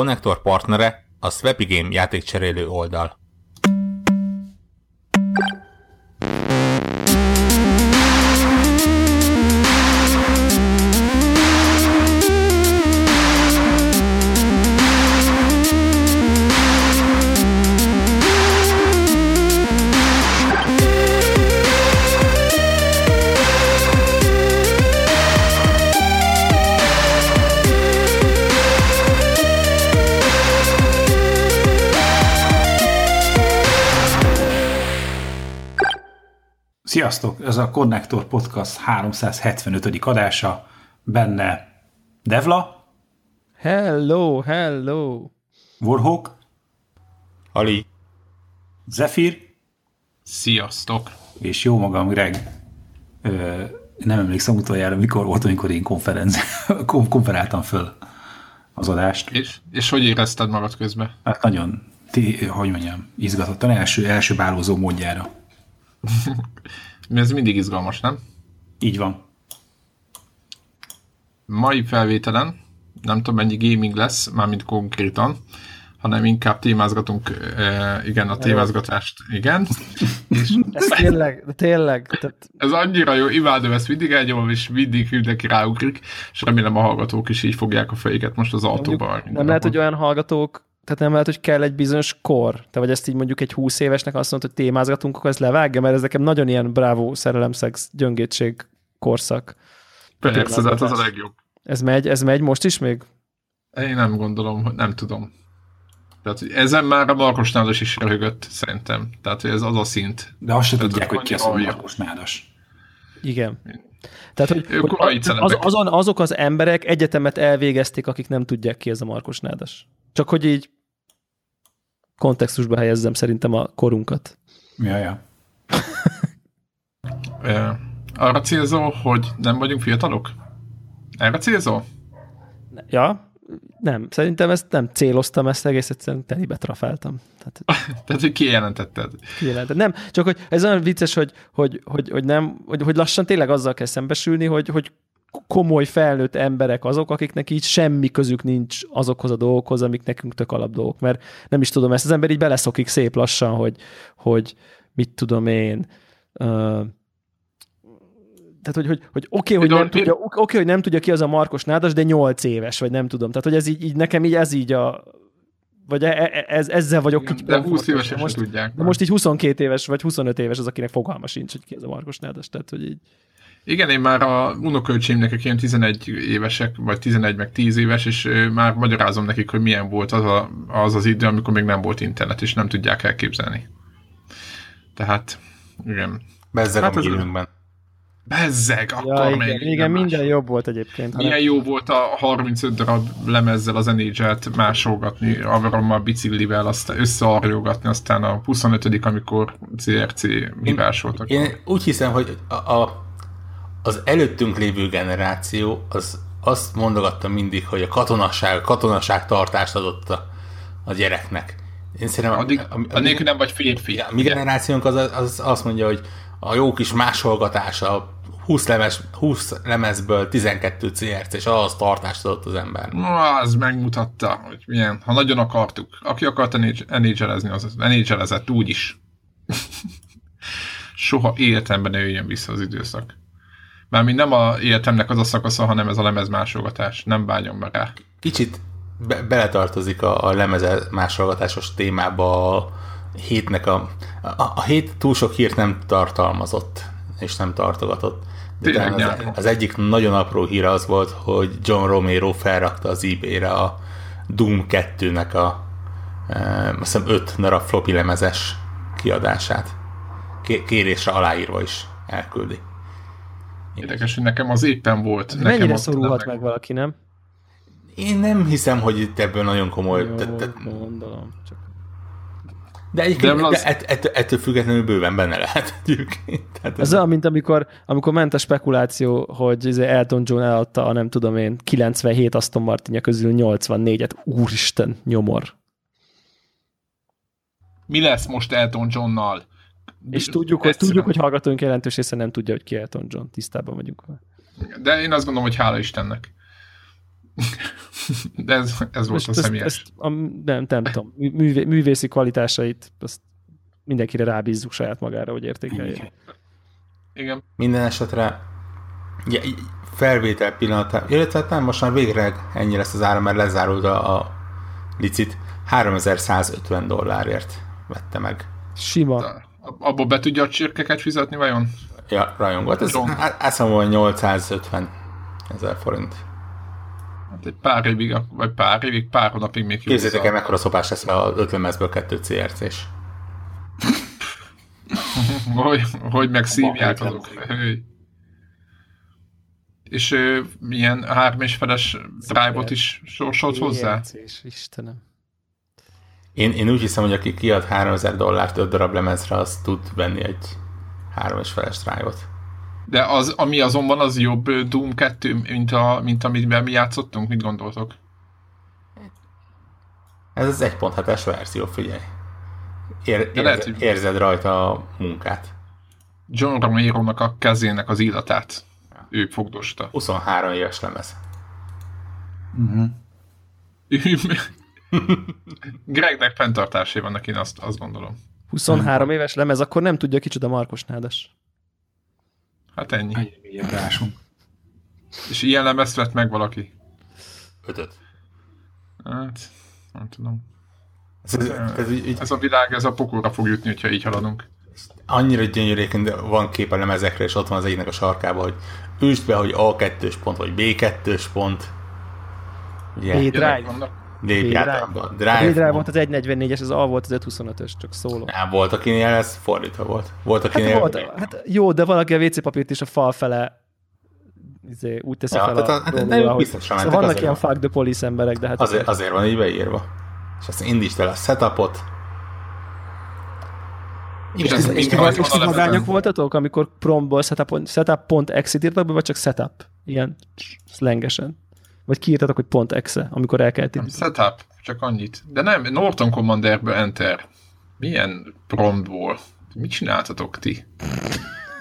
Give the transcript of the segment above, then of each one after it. Konnektor partnere a Swappy Game játékcserélő oldal. Sziasztok! Ez a Konnektor Podcast 375. adása. Benne Devla. Hello, hello. Warhawk. Ali. Zephyr. Sziasztok. És jó magam, Greg. Nem emlékszem utoljára, mikor volt, amikor én konferáltam föl az adást. És hogy érezted magad közben? Hát nagyon, izgatottan, első bálózó módjára. Ez mindig izgalmas, nem? Így van. Mai felvételen nem tudom, mennyi gaming lesz, mármint konkrétan, hanem inkább témázgatunk, igen, a témázgatást, igen. Ez tényleg. Tehát... Ez annyira jó, imádom ezt mindig elnyomom, és mindig mindenki ráugrik, és remélem a hallgatók is így fogják a fejüket most az autóban. Nem lehet, hogy olyan hallgatók, tehát nem lehet, hogy kell egy bizonyos kor. Te vagy ezt így mondjuk egy 20 évesnek azt mondod, hogy témázgatunk, akkor ezt levágja, mert ez nekem nagyon ilyen bravo, szerelemszex, gyöngétség korszak. Persze, hát az a legjobb. Ez megy most is még? Én nem gondolom, nem tudom. Tehát ezen már a Markos Nádas is röhögött, szerintem. Tehát ez az a szint. De azt se tudják, hogy ki az a Markos Nádas. Igen. Tehát, hogy azok az emberek egyetemet elvégezték, akik nem tudják ki ez a Markos Nádas. Csak hogy így kontextusba helyezzem szerintem a korunkat. Ja. Arra célzol, hogy nem vagyunk fiatalok? Erre célzol? Ja, nem. Szerintem ezt nem céloztam, ezt egész egyszerűen telibe trafáltam. Tehát, hogy kijelentetted. Nem, csak hogy ez olyan vicces, hogy lassan tényleg azzal kell szembesülni, hogy komoly felnőtt emberek azok, akiknek így semmi közük nincs azokhoz a dolgokhoz, amik nekünk tök alap dolgok, mert nem is tudom, ezt az ember így beleszokik szép lassan, hogy mit tudom én, tehát hogy hogy nem tudja ki az a Markos Nádas, de 8 éves, vagy nem tudom, tehát hogy ez így nekem így ez így a vagy ezzel vagyok kicsit. De 20 évesen most tudják. De most így 22 éves, vagy 25 éves az, akinek fogalma sincs, hogy ki az a Markos Nádas, tehát hogy így. Igen, én már a unokaöcsémnek ilyen 11 évesek, vagy 11 meg 10 éves, és már magyarázom nekik, hogy milyen volt az idő, amikor még nem volt internet, és nem tudják elképzelni. Tehát, igen. Bezzeg hát a élünkben. Bezzeg, akkor még. Igen, minden jobb volt egyébként. Milyen jó volt a 35 darab lemezzel az NHL-t másolgatni, avarommal, biciklivel, aztán összearjogatni, aztán a 25-dik, amikor CRC hívás voltak. Én úgy hiszem, hogy az előttünk lévő generáció az azt mondogatta mindig, hogy a katonaság tartást adott a gyereknek. Én szerintem... Addig nem vagy férfi. A mi generációnk az azt mondja, hogy a jó kis másolgatása 20 lemezből 12 CRC, és az tartást adott az ember. Az megmutatta, hogy milyen, ha nagyon akartuk. Aki akart NHL-ezni, az NHL-ezett úgyis. Soha életemben ne jöjjön vissza az időszak. Mármint nem a életemnek az a szakasza, hanem ez a lemezmásolgatás. Nem vágyom meg rá. Kicsit beletartozik a lemezmásolgatásos témába a hétnek. A hét túl sok hírt nem tartalmazott, és nem tartogatott. De az egyik nagyon apró hír az volt, hogy John Romero felrakta az eBay-re a Doom 2-nek azt hiszem 5 darab floppy lemezes kiadását. Kérésre aláírva is elküldi. Érdekes, hogy nekem az éppen volt. Mennyire szorulhat meg valaki, nem? Én nem hiszem, hogy itt ebből nagyon komoly... Jó, gondolom. Csak... De egyébként ettől függetlenül bőven benne lehet. Ez olyan, mint amikor ment a spekuláció, hogy Elton John eladta a nem tudom én 97 Aston Martinja közül 84-et. Úristen, nyomor. Mi lesz most Elton Johnnal? És tudjuk, hogy hallgatóink jelentős része nem tudja, hogy ki Elton John. Tisztában vagyunk vele. De én azt gondolom, hogy hála Istennek. De ez volt a személyes. Nem tudom, művészi kvalitásait azt mindenkire rábízzuk saját magára, hogy értékelje. Igen. Minden esetre ja, felvétel pillanatában, illetve nem, most már végre ennyi lesz az ára, mert lezárult a licit. $3,150 vette meg. Sima. Abból be tudja a csirkeket fizetni vajon? Ja, rajongott. Ez szóval 850,000 forint. Hát egy pár évig, vagy pár hónapig még jó. Képzeljétek el, mekkora szopás lesz, mert az 5 lemezből 2 CRC-s. hogy megszívják azok. És milyen 3,5-es drive-ot is sorsolt hozzá? CRC-s, Istenem. Én úgy hiszem, hogy aki kiad $3,000 5 darab lemezre, az tud venni egy 3,5-es drive-ot. De az, ami azonban az jobb Doom 2, mint amiben mi játszottunk? Mit gondoltok? Ez az 1.7-es verzió, figyelj. Érzed rajta a munkát. John Romero-nak a kezének az illatát. Ja. Ő fogdosta. 23 éves lemez. Uh-huh. Gregnek fenntartásai vannak, én azt gondolom. 23 éves lemez, akkor nem tudja kicsoda Markos Nádas. Hát ennyi. És ilyen lemezt vett meg valaki? 5-öt. Hát, nem tudom. Ez a világ, ez a pokolra fog jutni, hogyha így haladunk. Annyira gyönyöréken van kép a lemezekre, és ott van az egyiknek a sarkában, hogy üsd be, hogy A2-ös pont, vagy B2-ös pont. B-drive. B-drive volt az 1.44-es, az A volt az 5.25-ös, csak szóló. Nem, volt akinél ez fordítva volt. Hát jó, de valaki a WC papírt is a fal fele úgy teszi fel a dolgóra, hogy vannak ilyen fuck the police emberek, de hát... Azért van így beírva. És azt indítsd el a setupot. És magányok voltatok, amikor promptból setup.exe-t írtak be, vagy csak setup? Ilyen szlengesen. Vagy kiírtatok, hogy .exe, amikor el kell títani. Setup, csak annyit. De nem, Norton Commanderből enter. Milyen promptból? Mit csináltatok ti?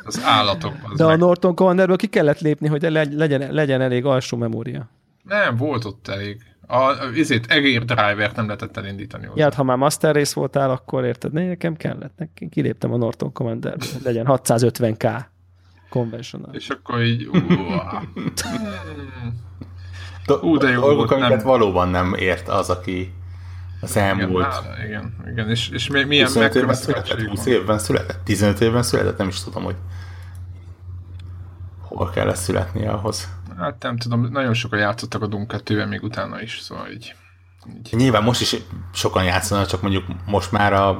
Az állatok. Az de a Norton Commanderből ki kellett lépni, hogy legyen elég alsó memória. Nem, volt ott elég. Egér drivert nem lehetett elindítani. Ja, hát, ha már Master Race voltál, akkor érted, nekem kellett. Nekem kiléptem a Norton Commanderből. Legyen 650k conventional. És akkor így... De jó dolgok, amiket nem. Valóban nem ért az, aki az elmúlt. Igen. És milyen 25 évben született, 20 évben született, 15 évben született, nem is tudom, hogy hol kell ezt születnie ahhoz. Hát nem tudom, nagyon sokan játszottak a Doom 2-ben még utána is, szóval így. Nyilván most is sokan játszanak, csak mondjuk most már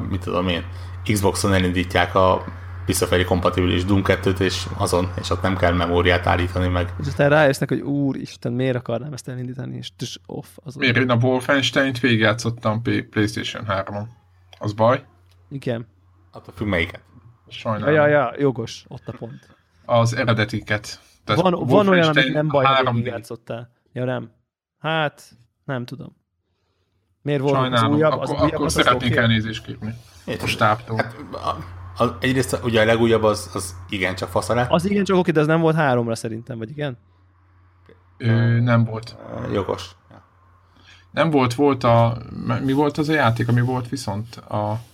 Xboxon elindítják a visszafelé kompatibilis Doom 2-t, és azon, és ott nem kell memóriát állítani meg. És aztán rájössznek, hogy úristen, miért akarnám ezt elindítani, és tűz off azon. Miért én a Wolfenstein-t végigjátszottam PlayStation 3-on? Az baj? Igen. Attól függ melyiket. Sajnálom. Ja, jogos, ott a pont. Az eredetiket. Van olyan, amit nem baj, ha végigjátszottál. Ja, nem. Hát, nem tudom. Miért volt az újabb? Akkor szeretnénk elnézést kérni. A stábtól. Hát, egyrészt ugye a legújabb az igencsak faszalá. Az igencsak oké, de az nem volt 3-ra szerintem, vagy igen? Nem volt. Jogos. Nem volt, mi volt az a játék, ami volt viszont?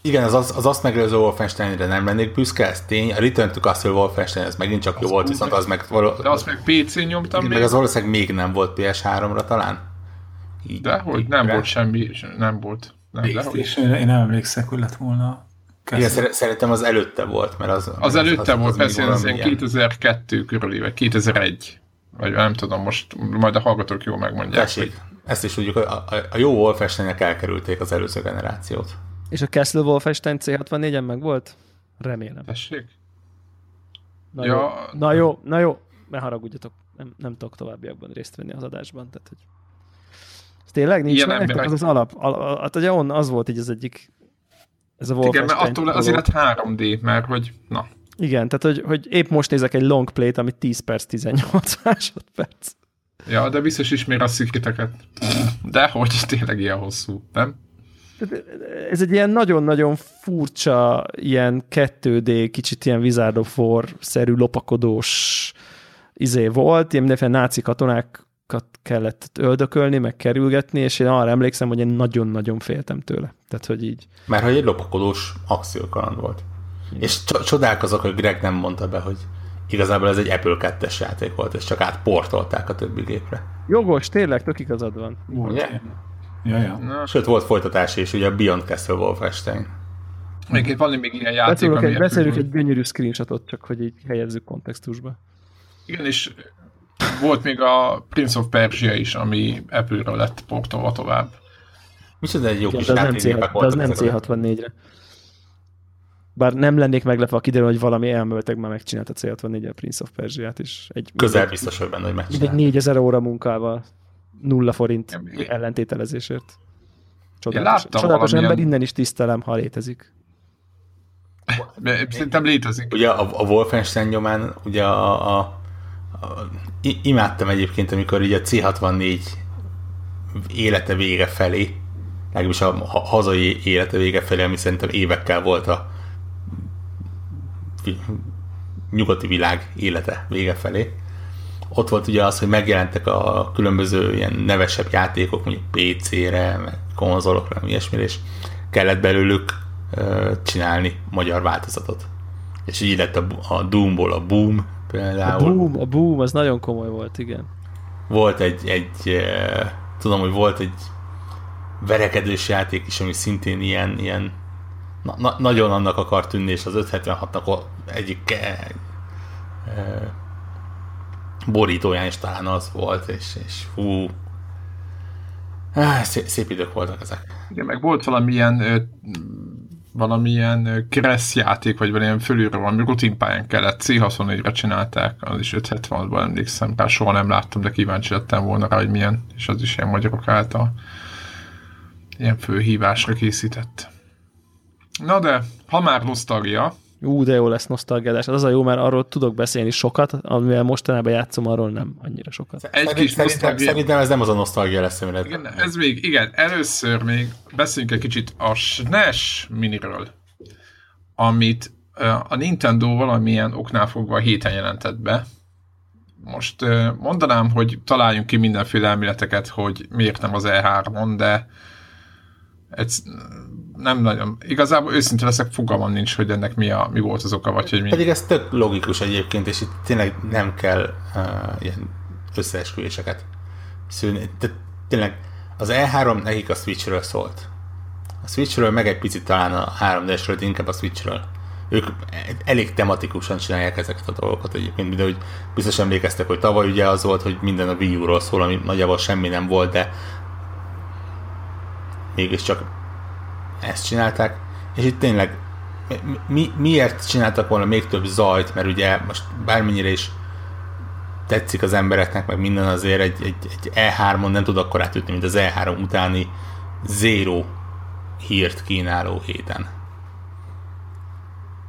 Igen, az azt megelőző Wolfensteinre nem lennék büszke, ez tény. A Return to Castle Wolfenstein, ez megint csak jó volt, viszont az meg... De azt meg PC-n nyomtam még. Meg az valószínűleg még nem volt PS3-ra talán. Dehogy, nem volt semmi, nem volt. Én nem emlékszek, hogy lett volna. Igen, szerintem az előtte volt, mert az előtte volt, persze az 2002 körül, vagy 2001, vagy nem tudom, most majd a hallgatók jól megmondják. Tessék, ezt is tudjuk, a jó Wolfensteinnek elkerülték az előző generációt. És a Castle Wolfenstein C64-en meg volt? Remélem. Tessék? Na jó, ne haragudjatok, nem tudok továbbiakban részt venni az adásban, tehát hogy... Tényleg nincs meg, az alap. Hát ugye az volt így az egyik... Ez a igen, mert attól azért lett 3D, mert hogy, na. Igen, tehát hogy épp most nézek egy long play-t, ami 10 perc, 18 másodperc. Ja, de biztos ismér a szikriteket. De hogy tényleg ilyen hosszú, nem? Ez egy ilyen nagyon-nagyon furcsa, ilyen 2D, kicsit ilyen Wizard of War-szerű lopakodós izé volt, ilyen mindenféle náci katonák kellett öldökölni, meg kerülgetni, és én arra emlékszem, hogy én nagyon-nagyon féltem tőle. Tehát, hogy így. Mert hogy egy lopakodós akciókaland volt. Igen. És csodálkozok, hogy Greg nem mondta be, hogy igazából ez egy Apple 2-es játék volt, és csak átportolták a többi gépre. Jogos, tényleg, tök igazad van. Ja. Sőt, volt folytatás is, ugye a Beyond Castle Wolfenstein. Még van még ilyen játék, ami... Beszéljük egy gyönyörű screenshotot, csak hogy így helyezzük kontextusba. Igen, és volt még a Prince of Persia is, ami Apple-ről lett portolva tovább. Micsoda egy jó kis játéképek voltak. De az nem C64-re. Bár nem lennék meglepve, ha kiderül, hogy valami elmöltek már megcsinált a C64-re Prince of Persiát is. Közel biztos, hogy benne, hogy megcsinált. Egy 4000 óra munkával 0 forint ellentételezésért. Csodálatos ember, innen is tisztelem, ha létezik. Szerintem létezik. Ugye a Wolfenstein nyomán ugye imádtam egyébként, amikor így a C64 élete vége felé, legalábbis a hazai élete vége felé, ami szerintem évekkel volt a nyugati világ élete vége felé. Ott volt ugye az, hogy megjelentek a különböző ilyen nevesebb játékok, mondjuk PC-re, meg konzolokra, meg ilyesmire, és kellett belőlük csinálni magyar változatot. És így lett a Doomból a Boom például. A Boom, az nagyon komoly volt, igen. Volt tudom, hogy volt egy verekedős játék is, ami szintén ilyen nagyon annak akar tűnni, és az 576-nak egyik borítóján is talán az volt, és hú, szép idők voltak ezek. Igen, meg volt valamilyen kereszt játék, vagy valamilyen fölülről valami rutinpályán kellett, C64-re csinálták, az is 576-ban emlékszem, bár soha nem láttam, de kíváncsi lettem volna rá, hogy milyen, és az is ilyen magyarok által ilyen főhívásra készített. Na de, ha már nosztalgia. De jó lesz nosztalgiadás. Az a jó, mert arról tudok beszélni sokat, amivel mostanában játszom, arról nem annyira sokat. Szerintem ez nem az a nosztalgia lesz, amire... Igen, ez még, igen, először még beszéljünk egy kicsit a SNES Miniről, amit a Nintendo valamilyen oknál fogva a héten jelentett be. Most mondanám, hogy találjunk ki mindenféle elméleteket, hogy miért nem az E3-on, de ez nem nagyon. Igazából őszintén leszek, fogalmam nincs, hogy ennek mi volt az oka, vagy hogy mi. Pedig ez tök logikus egyébként, és itt tényleg nem kell ilyen összeesküvéseket szülni. De tényleg az E3 nekik a Switchről szólt. A Switchről meg egy picit talán a 3DS-ről, inkább a Switchről. Ők elég tematikusan csinálják ezeket a dolgokat egyébként, de úgy biztos emlékeztek, hogy tavaly ugye az volt, hogy minden a Wii U-ról szól, ami nagyjából semmi nem volt, de mégiscsak ezt csinálták, és itt tényleg miért csináltak volna még több zajt, mert ugye most bármennyire is tetszik az embereknek, meg minden, azért egy E3-on nem tud akkor átütni, mint az E3 utáni zéró hírt kínáló héten.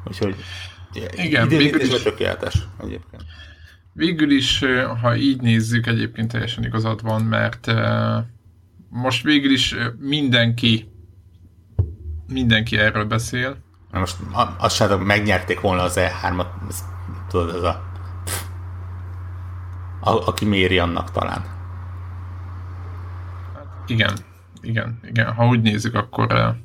Úgyhogy igen, idén tökéletes egyébként. Végül is, ha így nézzük, egyébként teljesen igazad van, mert most végül is mindenki erről beszél. Na most azt sem tudom, megnyerték volna az E3-at, tudod, ez aki méri, annak talán. Igen. Ha úgy nézzük, akkor...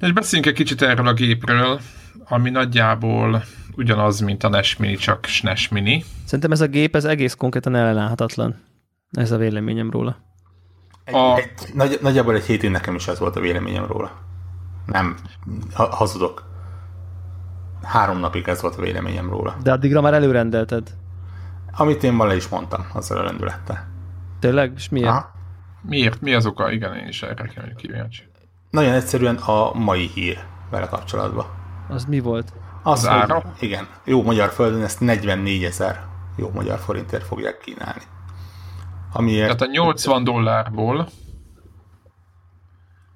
És beszéljünk egy kicsit erről a gépről, ami nagyjából ugyanaz, mint a NES Mini, csak SNES Mini. Szerintem ez a gép, ez egész konkrétan ellenállhatatlan. Ez a véleményem róla. Nagyjából egy hétig nekem is ez volt a véleményem róla. Nem, hazudok. 3 napig ez volt a véleményem róla. De addigra már előrendelted. Amit én vele is mondtam, azzal a lendülettel. Tényleg? És miért? Aha. Miért? Mi az oka? Igen, én is erre kell kíváncsi. Nagyon egyszerűen a mai hír vele kapcsolatban. Az mi volt? Az ára? Igen. Jó magyar földön ezt 44 000 jó magyar forintért fogják kínálni. Amiért... Tehát a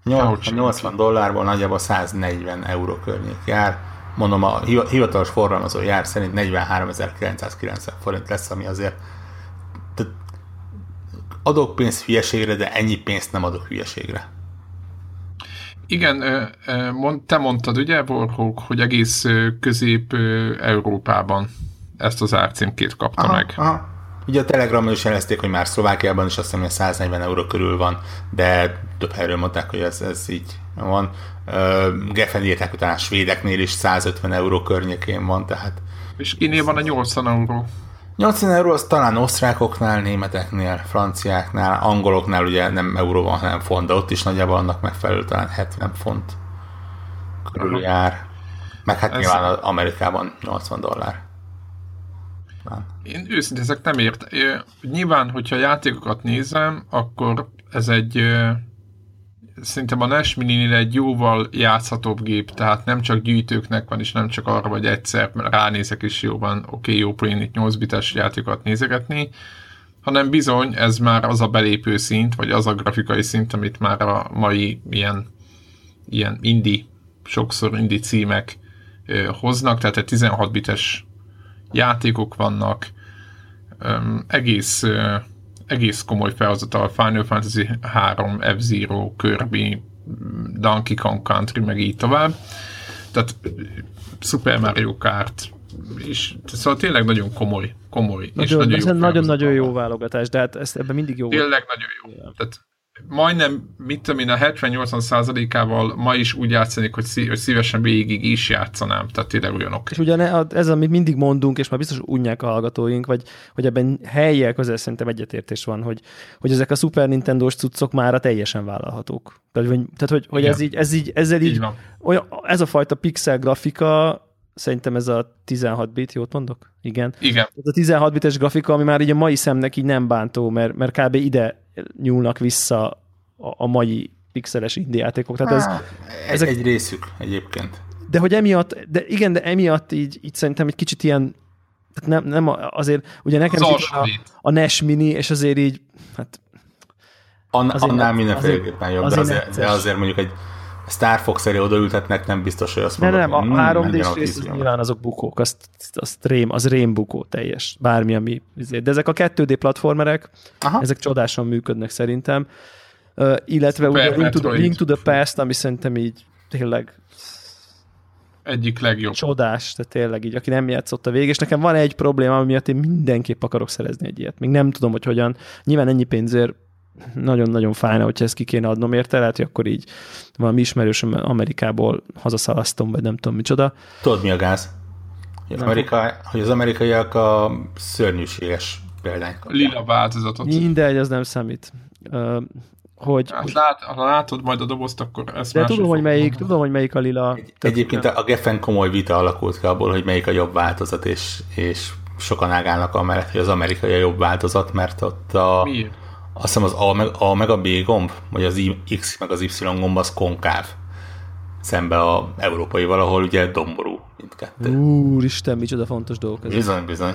$80 nagyjából 140 euró környék jár. Mondom, a hivatalos forgalmazó jár szerint 43.990 forint lesz, ami azért adok pénzt hülyeségre, de ennyi pénzt nem adok hülyeségre. Igen, te mondtad, ugye, Warhawk, hogy egész Közép-Európában ezt az árcímkét kapta meg. Ugye a Telegramon is jelezték, hogy már Szlovákiában is azt hiszem, hogy 140 euró körül van, de több helyről mondták, hogy ez így van. Geffen írták utána svédeknél is 150 euró környékén van, tehát... És kinél van a 80 euró? 80 euró az talán osztrákoknál, németeknél, franciáknál, angoloknál ugye nem euró van, hanem font, de ott is nagyjából annak megfelelő talán 70 font körül jár. Meg hát nyilván az Amerikában $80. Én őszintén ezek nem ért. Nyilván, hogyha játékokat nézem, akkor ez egy... Szerintem a NES Mini-nél egy jóval játszhatóbb gép, tehát nem csak gyűjtőknek van, és nem csak arra, hogy egyszer ránézek, és jó van, oké, jó poén itt 8-bites játékokat nézegetni, hanem bizony ez már az a belépő szint, vagy az a grafikai szint, amit már a mai ilyen indie, sokszor indie címek hoznak, tehát egy 16-bites játékok vannak, egész komoly felhozatal, Final Fantasy 3, F-Zero, Kirby, Donkey Kong Country, meg így tovább. Tehát Super Mario Kart, és szóval tényleg nagyon komoly. Nagyon jó válogatás, de hát ebben mindig jó. Tényleg nagyon jó. Tehát majdnem, mit tudom én, a 70-80%-ával ma is úgy játszanék, hogy szívesen végig is játszanám, tehát tényleg olyanok. És ugyan ez, amit mindig mondunk, és már biztos unják a hallgatóink, vagy hogy ebben helyjel közel szerintem egyetértés van, hogy ezek a Super Nintendo-s cuccok mára teljesen vállalhatók. Tehát hogy ezzel így olyan, ez a fajta pixel grafika, szerintem ez a 16 bit, jót mondok? Igen. Ez a 16 bites grafika, ami már így a mai szemnek így nem bántó, mert kb. Ide nyúlnak vissza a mai pixeles indie játékok. Tehát ez egy részük egyébként. De hogy emiatt, emiatt így szerintem egy kicsit ilyen, tehát nem azért, ugye nekem az is a NES Mini, és azért így, hát... Annál mindenféleképpen jobb, de azért mondjuk egy Star Fox-szerű odaültetnek, nem biztos, hogy azt mondom. Nem, a 3D-s rész nyilván azok bukók, az rém bukó teljes, bármi, ami... De ezek a 2D platformerek, ezek csodásan működnek szerintem, illetve ugye Link to the Past, ami szerintem így tényleg egyik legjobb. Csodás, tehát tényleg így, aki nem játszott a végig, és nekem van egy probléma, ami miatt én mindenképp akarok szerezni egy ilyet. Még nem tudom, hogy hogyan. Nyilván ennyi pénzért nagyon-nagyon fájna, hogyha ezt ki kéne adnom érte, lehet, hogy akkor így valami ismerősöm Amerikából hazaszalasztom, vagy nem tudom micsoda. Tudod, mi a gáz? Hogy az amerikaiak a szörnyűséges példányokat. Lila változatot. Mindegy, az nem számít. Ha látod majd a dobozt, akkor ezt de tudom, hogy melyik a lila. Egyébként a Geffen komoly vita alakult ki abból, hogy melyik a jobb változat, és sokan ágálnak amellett, hogy az amerikai a jobb változat, mert ott a... Miért? Azt hiszem az A meg a B gomb, vagy az X meg az Y gomb, az konkáv. Szemben a európai valahol ugye domború mindkettő. Úristen, micsoda fontos dolgok. Bizony.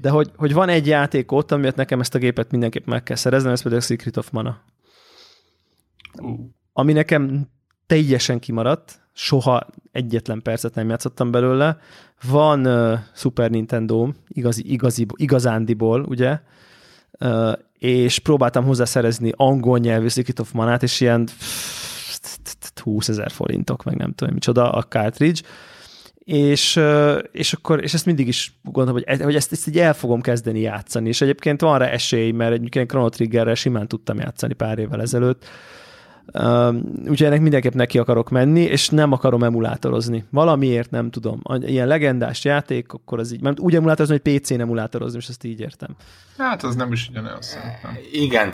De hogy van egy játék ott, amiért nekem ezt a gépet mindenképp meg kell szereznem, ez pedig a Secret of Mana. Ami nekem teljesen kimaradt, soha egyetlen percet nem játszottam belőle. Van Super Nintendóm, igazándiból, ugye? És próbáltam hozzászerezni angol nyelvű Secret of Manát, és ilyen 20 000 forintok, meg nem tudom micsoda, a cartridge, és ezt mindig is gondolom, hogy ezt így el fogom kezdeni játszani, és egyébként van rá esély, mert egy Chrono Triggerrel simán tudtam játszani pár évvel ezelőtt, úgyhogy ennek mindenképp neki akarok menni, és nem akarom emulátorozni. Valamiért nem tudom. Ilyen legendás játék, akkor az így, mert úgy emulátorozni, hogy PC-n emulátorozni, és ezt így értem. Hát az nem is ugyanaz szerintem. Igen,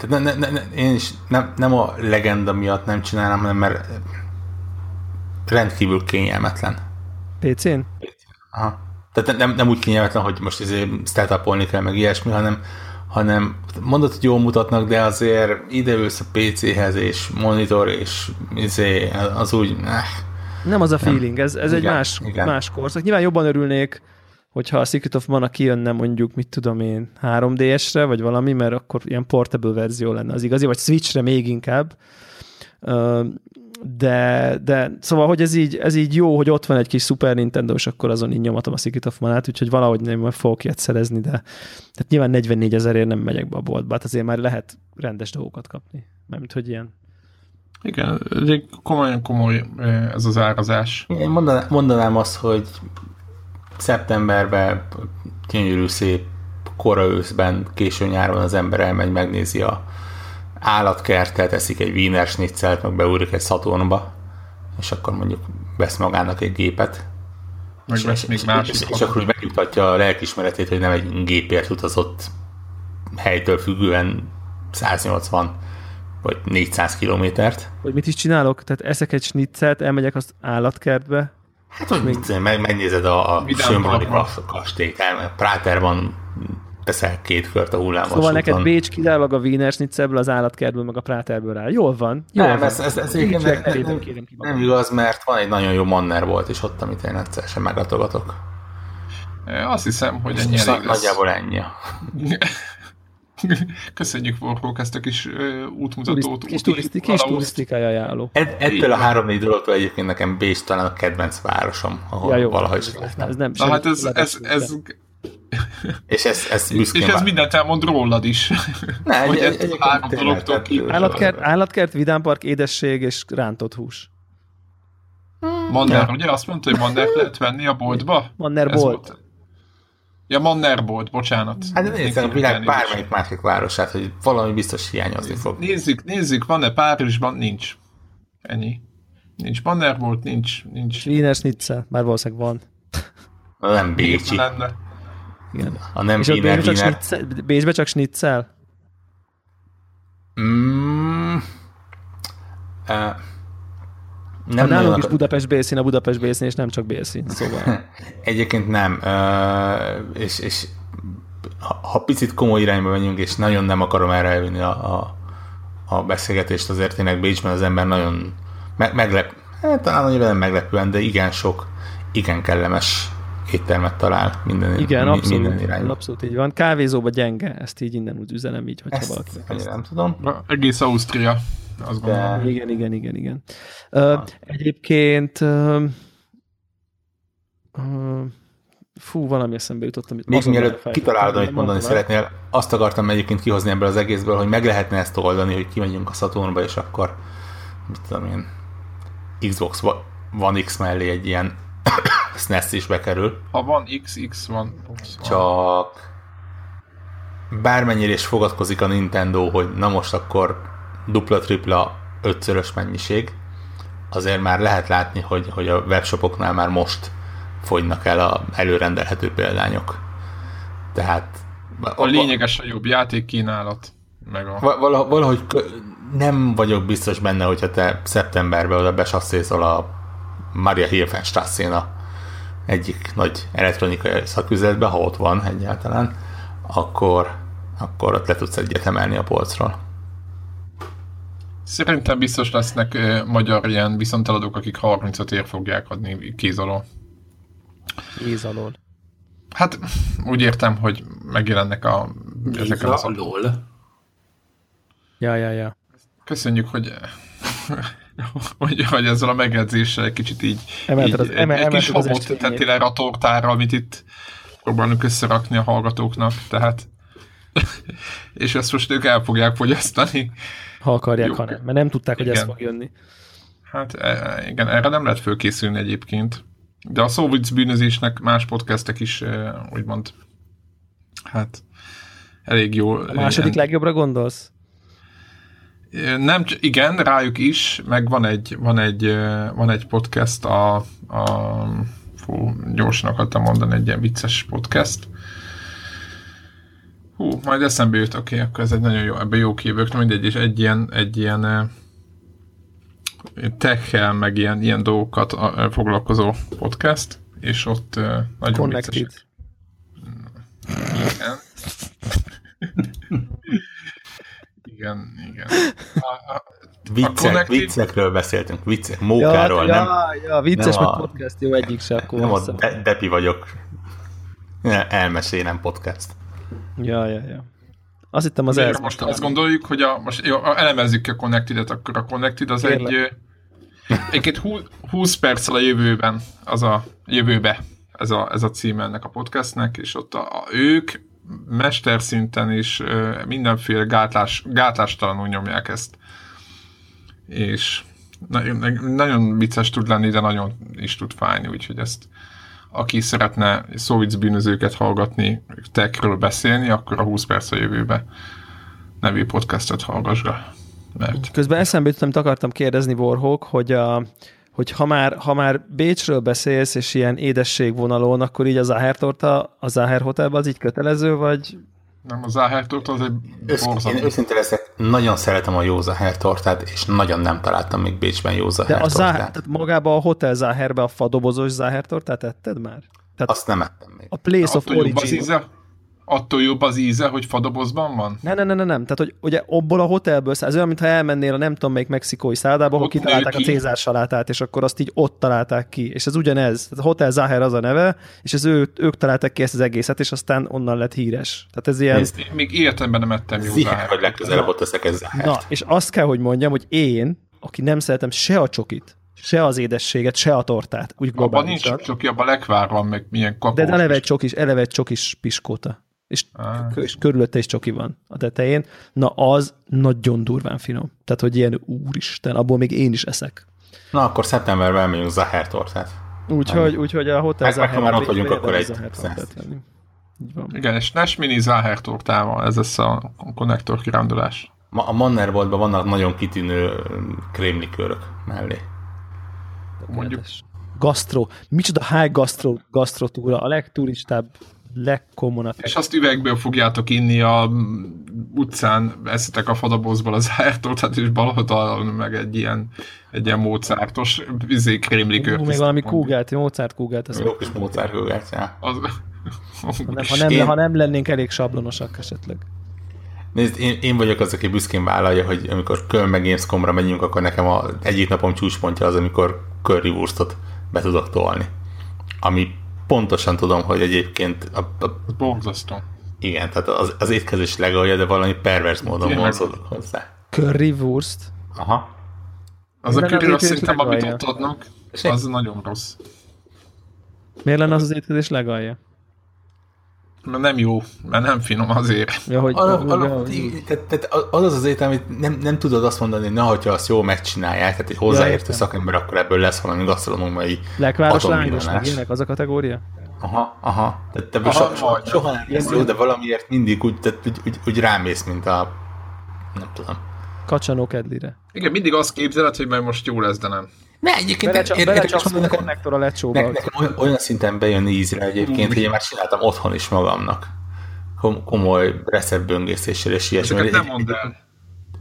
én is nem a legenda miatt nem csinálom, hanem mert rendkívül kényelmetlen. PC-n? Aha. Tehát nem úgy kényelmetlen, hogy most startupolni kell, meg ilyesmi, hanem mondod, hogy jól mutatnak, de azért ideülsz a PC-hez, és monitor, és az úgy... Nem az a feeling, ez igen, egy más korszak. Nyilván jobban örülnék, hogyha a Secret of Mana kijönne mondjuk, mit tudom én, 3DS-re, vagy valami, mert akkor ilyen portable verzió lenne az igazi, vagy Switch-re még inkább. De szóval, hogy ez így jó, hogy ott van egy kis Super Nintendo, és akkor azon így nyomatom a Secret of Manát, úgyhogy valahogy nem fogok ilyet szerezni, de tehát nyilván 44 000-ért nem megyek be a boltba, hát azért már lehet rendes dolgokat kapni, mármint hogy ilyen. Igen, komoly ez az árazás. Én mondanám azt, hogy szeptemberben gyönyörű szép kora őszben, késő nyáron az ember elmegy, megnézi a állatkertet, eszik egy Wiener Schnitzelt, meg beúrik egy Saturnba, és akkor mondjuk vesz magának egy gépet. És akkor úgy megnyugtatja a lelkiismeretét, hogy nem egy gépért utazott helytől függően 180 vagy 400 kilométert. Hogy mit is csinálok? Tehát eszek egy schnitzelt, elmegyek az állatkertbe? Hát, hogy mit, megnézed a Sömbroni kastélyt, Práterban teszel két kört a hullámvasúton. Szóval neked Bécs kizárólag a Wiener Schnitzelből, az állatkertből, meg a Práterből áll. Jól van. Nem, ez nem igaz, mert van egy nagyon jó Manner volt, és ott, amit én egyszer sem meglatogatok. Azt hiszem, hogy ennyi elég lesz. Nagyjából ennyi. Köszönjük, Warhawk, ezt a kis útmutatót. Kis turisztikai ajánló. Ettől a 3-4 dologtól egyébként nekem Bécs talán a kedvenc városom, ahol ja, valahogy is láttam. Ez és ez mindent elmond rólad is. Ne, hogy ezt három dologtól kívül. Állatkert, vidámpark, édesség és rántott hús. Manner, ugye? Azt mondta, hogy Mannert lehet venni a boltba? Manner bolt. Ja, Manner bolt, bocsánat. Hát nézzük a világ bármelyik másik városát, hogy valami biztos hiányozni fog. Nézzük, van-e Párizsban? Nincs. Ennyi. Nincs Manner bolt, nincs. Wiener Schnitzel, már valószínűleg van. Nem bécsi. Igen. A nem Wiener. Bécsbe csak schnitzel? Nem, nálunk is Budapest bélszín, és nem csak bélszín, szóval. Egyébként nem. És ha picit komoly irányba menjünk, és nagyon nem akarom erre elvinni a beszélgetést, azért tényleg Bécsben az ember nagyon talán annyira nem meglepően, de igen sok, igen kellemes éttermet talál minden irányban. Abszolút így van. Kávézóba gyenge, ezt így innen úgy üzenem így, hogyha valaki. Ezt nem tudom. Egész Ausztria. De... Igen. Egyébként valami eszembe jutottam. Még mielőtt kitalálod, amit mondani szeretnél, azt akartam egyébként kihozni ebből az egészből, hogy meg lehetne ezt oldani, hogy kimegyünk a Saturnba, és akkor mit tudom én, Xbox One X mellé egy ilyen SNES is bekerül. Ha van X van. Csak bármennyire is fogadkozik a Nintendo, hogy na most akkor dupla-tripla 5-szörös mennyiség, azért már lehet látni, hogy a webshopoknál már most fogynak el a előrendelhető példányok. Tehát... A lényeges a jobb játékkínálat. Meg a... Valahogy nem vagyok biztos benne, hogyha te szeptemberben oda besasszézol a Maria Hilfenstrasse-na egyik nagy elektronikai szaküzletbe, ha ott van egyáltalán, akkor ott le tudsz egyet emelni a polcról. Szerintem biztos lesznek magyar ilyen viszonteladók, akik 35 ér fogják adni kéz alól. Kéz alól. Hát úgy értem, hogy megjelennek ezek az alól. Ja. Köszönjük, hogy hogy ezzel a megjegyzéssel egy kicsit így egy kis habot tettél erre a tortára, amit itt próbálunk összerakni a hallgatóknak, tehát és ezt most ők el fogják fogyasztani. Ha akarják, jó, hanem, mert nem tudták, hogy ez fog jönni. Hát igen, erre nem lehet fölkészülni egyébként. De a szóvic bűnözésnek más podcastek is úgymond hát elég jó. A második legjobbra gondolsz? Nem, igen, rájuk is, meg van egy podcast, gyorsan akartam mondani, egy ilyen vicces podcast. Majd eszembe jött, oké, akkor ez egy nagyon jó, ebben jó kívülök, mindegy, és egy ilyen tech-hel, meg ilyen dolgokat foglalkozó podcast, és ott nagyon viccesek. Igen. Viccekről beszéltünk, viccek, mókáról, nem? Ja, vicces, meg podcast, jó, egyik se, akkor nem a Depi vagyok. Elmesélem podcast. Ja. Azt hittem az első. Most azt gondoljuk, hogy elemezzük a Konnektidet, akkor a Konnekted az egy 20 perccel a jövőben, az a jövőbe, ez a cím ennek a podcastnek, és ott ők mesterszinten is mindenféle gátlástalanul nyomják ezt. És nagyon vicces tud lenni, de nagyon is tud fájni, úgyhogy ezt aki szeretne szovjet bűnözőket hallgatni, techről beszélni, akkor a 20 perc a jövőbe nevű podcastot hallgasra. Mert... Közben eszembe jutott, amit akartam kérdezni, Warhawk, hogy ha már Bécsről beszélsz, és ilyen édességvonalon, akkor így a Sachertorta, a Sacher Hotelben az így kötelező, vagy... Nem, a Sachertorta az egy borzalom. Én őszinte leszek, nagyon szeretem a jó Sachertortát, és nagyon nem találtam még Bécsben jó Sachertortát. De magában a Hotel Sacherben a fadobozos Sachertortát etted már? Tehát azt nem ettem még. A Place of Origin. Attól jobb az íze, hogy fadobozban van? Nem. Tehát, hogy ugye abból a hotelből, ez olyan, mintha elmennél a nem tudom melyik mexikói szálládába, ahol kitalálták a Cézár salátát, és akkor azt így ott találták ki. És ez ugyanez. Tehát a Hotel Sacher az a neve, és ez ők találták ki ezt az egészet, és aztán onnan lett híres. Tehát ez ilyen... Nézd, még életemben nem ettem jó Sahert. Vagy legközelebb ott teszek ez Sahert. Na, és azt kell, hogy mondjam, hogy én, aki nem szeretem se a csokit, se az édességet, se a tortát. Úgy abban nincs csoki, abban lekvár van, meg milyen kakós. De eleve csokis piskóta. És körülötte is csoki van a tetején. Na, az nagyon durván finom. Tehát, hogy ilyen úristen, abból még én is eszek. Na, akkor szeptemberben elmegyünk Sachertortát. Úgyhogy a Hotel Sacher... Már ott vagyunk, akkor egy igen, és NES Mini Sachertortával ez lesz a konnektor kirándulás. Ma a Manner boltban vannak nagyon kitűnő krémlikőrök mellé. Mondjuk. Gasztro. Micsoda high gasztrotúra. A legturistább legkommonabb. És azt üvegből fogjátok inni a utcán, eszitek a fadabozból az Sachertortát, és balhatalon meg egy ilyen mócártos krémlikört. Még valami kúgát, Mozart kúgát. Jó kis Mozart kúgát, já. Ha nem lennénk elég sablonosak esetleg. Nézd, én vagyok az, aki büszkén vállalja, hogy amikor Köln meg Gamescomra megyünk, akkor nekem egyik napom csúcspontja az, amikor currywurstot be tudok tolni. Ami pontosan tudom, hogy egyébként... Borzasztó. Igen, tehát az étkezés legalja, de valami pervers módon vonzódok hozzá. Currywurst? Aha. Az a curry, azt szerintem, amit ott adnak, az nagyon rossz. Miért lenne az étkezés legalja? Mert nem jó, mert nem finom azért. Ja, hogy az az étel, amit nem tudod azt mondani, hogy nehogyha azt jól megcsinálják, tehát egy hozzáértő szakember, akkor ebből lesz valami gasztronómai lekváros lángos, meg ilyenek, az a kategória? Aha. Tehát soha nem lesz jó, de valamiért mindig úgy rámész, mint a nem tudom. Kacsanó kedlire. Igen, mindig azt képzeled, hogy majd most jó lesz, de nem. Ne, egyébként belecsapsz a konnektor a lecsóba. Nekem olyan szinten bejön ízre egyébként, hogy én már csináltam otthon is magamnak. Komoly receptböngészéssel és ilyesmi. Ezeket nem mondd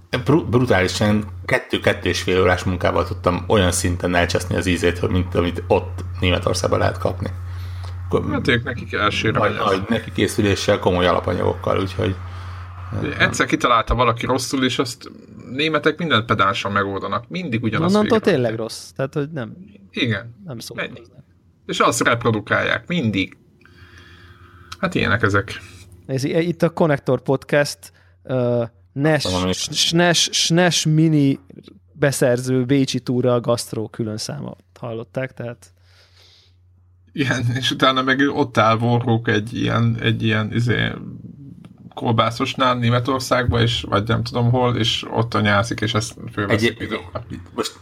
el. Brutálisan 2-2,5 órás munkával tudtam olyan szinten elcseszni az ízét, mint amit ott Németországban lehet kapni. Hát ők nekik elsőre. Nagy neki készüléssel, komoly alapanyagokkal, úgyhogy... Egyszer kitalálta valaki rosszul, és azt németek mindent pedánsan megoldanak. Mindig ugyanazt végre. Onnantól tényleg rossz. Tehát, hogy nem. Igen. Nem szórakoznak. És azt reprodukálják. Mindig. Hát ilyenek ezek. Itt a Konnektor Podcast SNES Mini beszerző Bécsi túra a gasztró külön száma. Hallották, tehát... Igen, és utána meg ott áll Warhawk egy ilyen kolbászosnál Németországban, és vagy nem tudom hol, és ott anyászik, és ezt fölveszik videóra.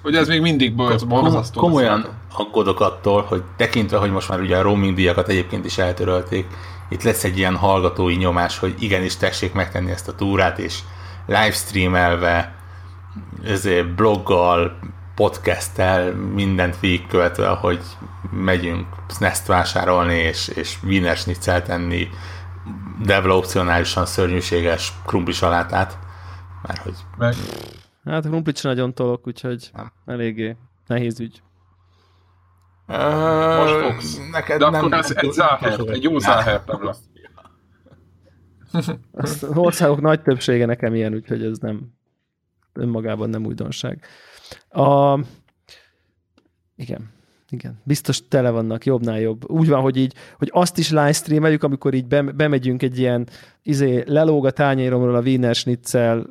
Ugye ez még mindig borzasztó. Komolyan aggódok attól, hogy tekintve, hogy most már ugye a roaming díjakat egyébként is eltörölték, itt lesz egy ilyen hallgatói nyomás, hogy igenis tessék megtenni ezt a túrát, és livestreamelve, bloggal, podcasttel, mindent végigkövetve, hogy megyünk SNES-t vásárolni, és Wiener Schnitzelt enni, Devla opcionálisan szörnyűséges krumpli salátát, mert hogy... Hát a krumplit sem nagyon tolok, úgyhogy eléggé nehéz ügy. Most fogsz. Neked de akkor ez egy jó Sacher, Devla. Az országok nagy többsége nekem ilyen, úgyhogy ez nem önmagában nem újdonság. Igen, biztos tele vannak, jobbnál jobb. Úgy van, hogy így, hogy azt is livestreameljük, amikor így bemegyünk egy ilyen lelóg a tányéromról a Wiener Schnitzel,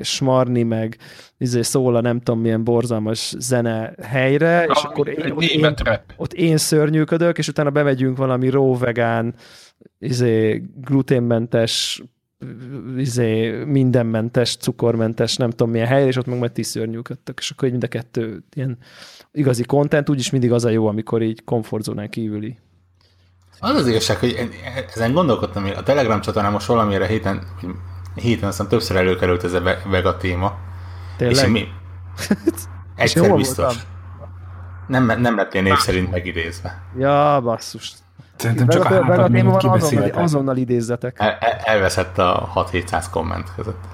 smarni meg, szól a nem tudom milyen borzalmas zene helyre, és akkor én szörnyűködök, és utána bemegyünk valami vegán, gluténmentes, mindenmentes, cukormentes, nem tudom milyen helyre, és ott meg majd ti szörnyűködtök, és akkor így mind a kettő ilyen igazi kontent, úgyis mindig az a jó, amikor így komfortzónán kívüli Az az igazság, hogy ezen gondolkodtam, hogy a Telegram csatornán most valamire héten aztán többször előkerült ez a vega téma. Tényleg? És mi? Egyszer biztos. Nem lett ilyen név szerint megidézve. Ja, basszus. Szerintem csak a hátat mindig kibeszéltek. Azonnal idézzetek. Elveszett a 6-700 komment között.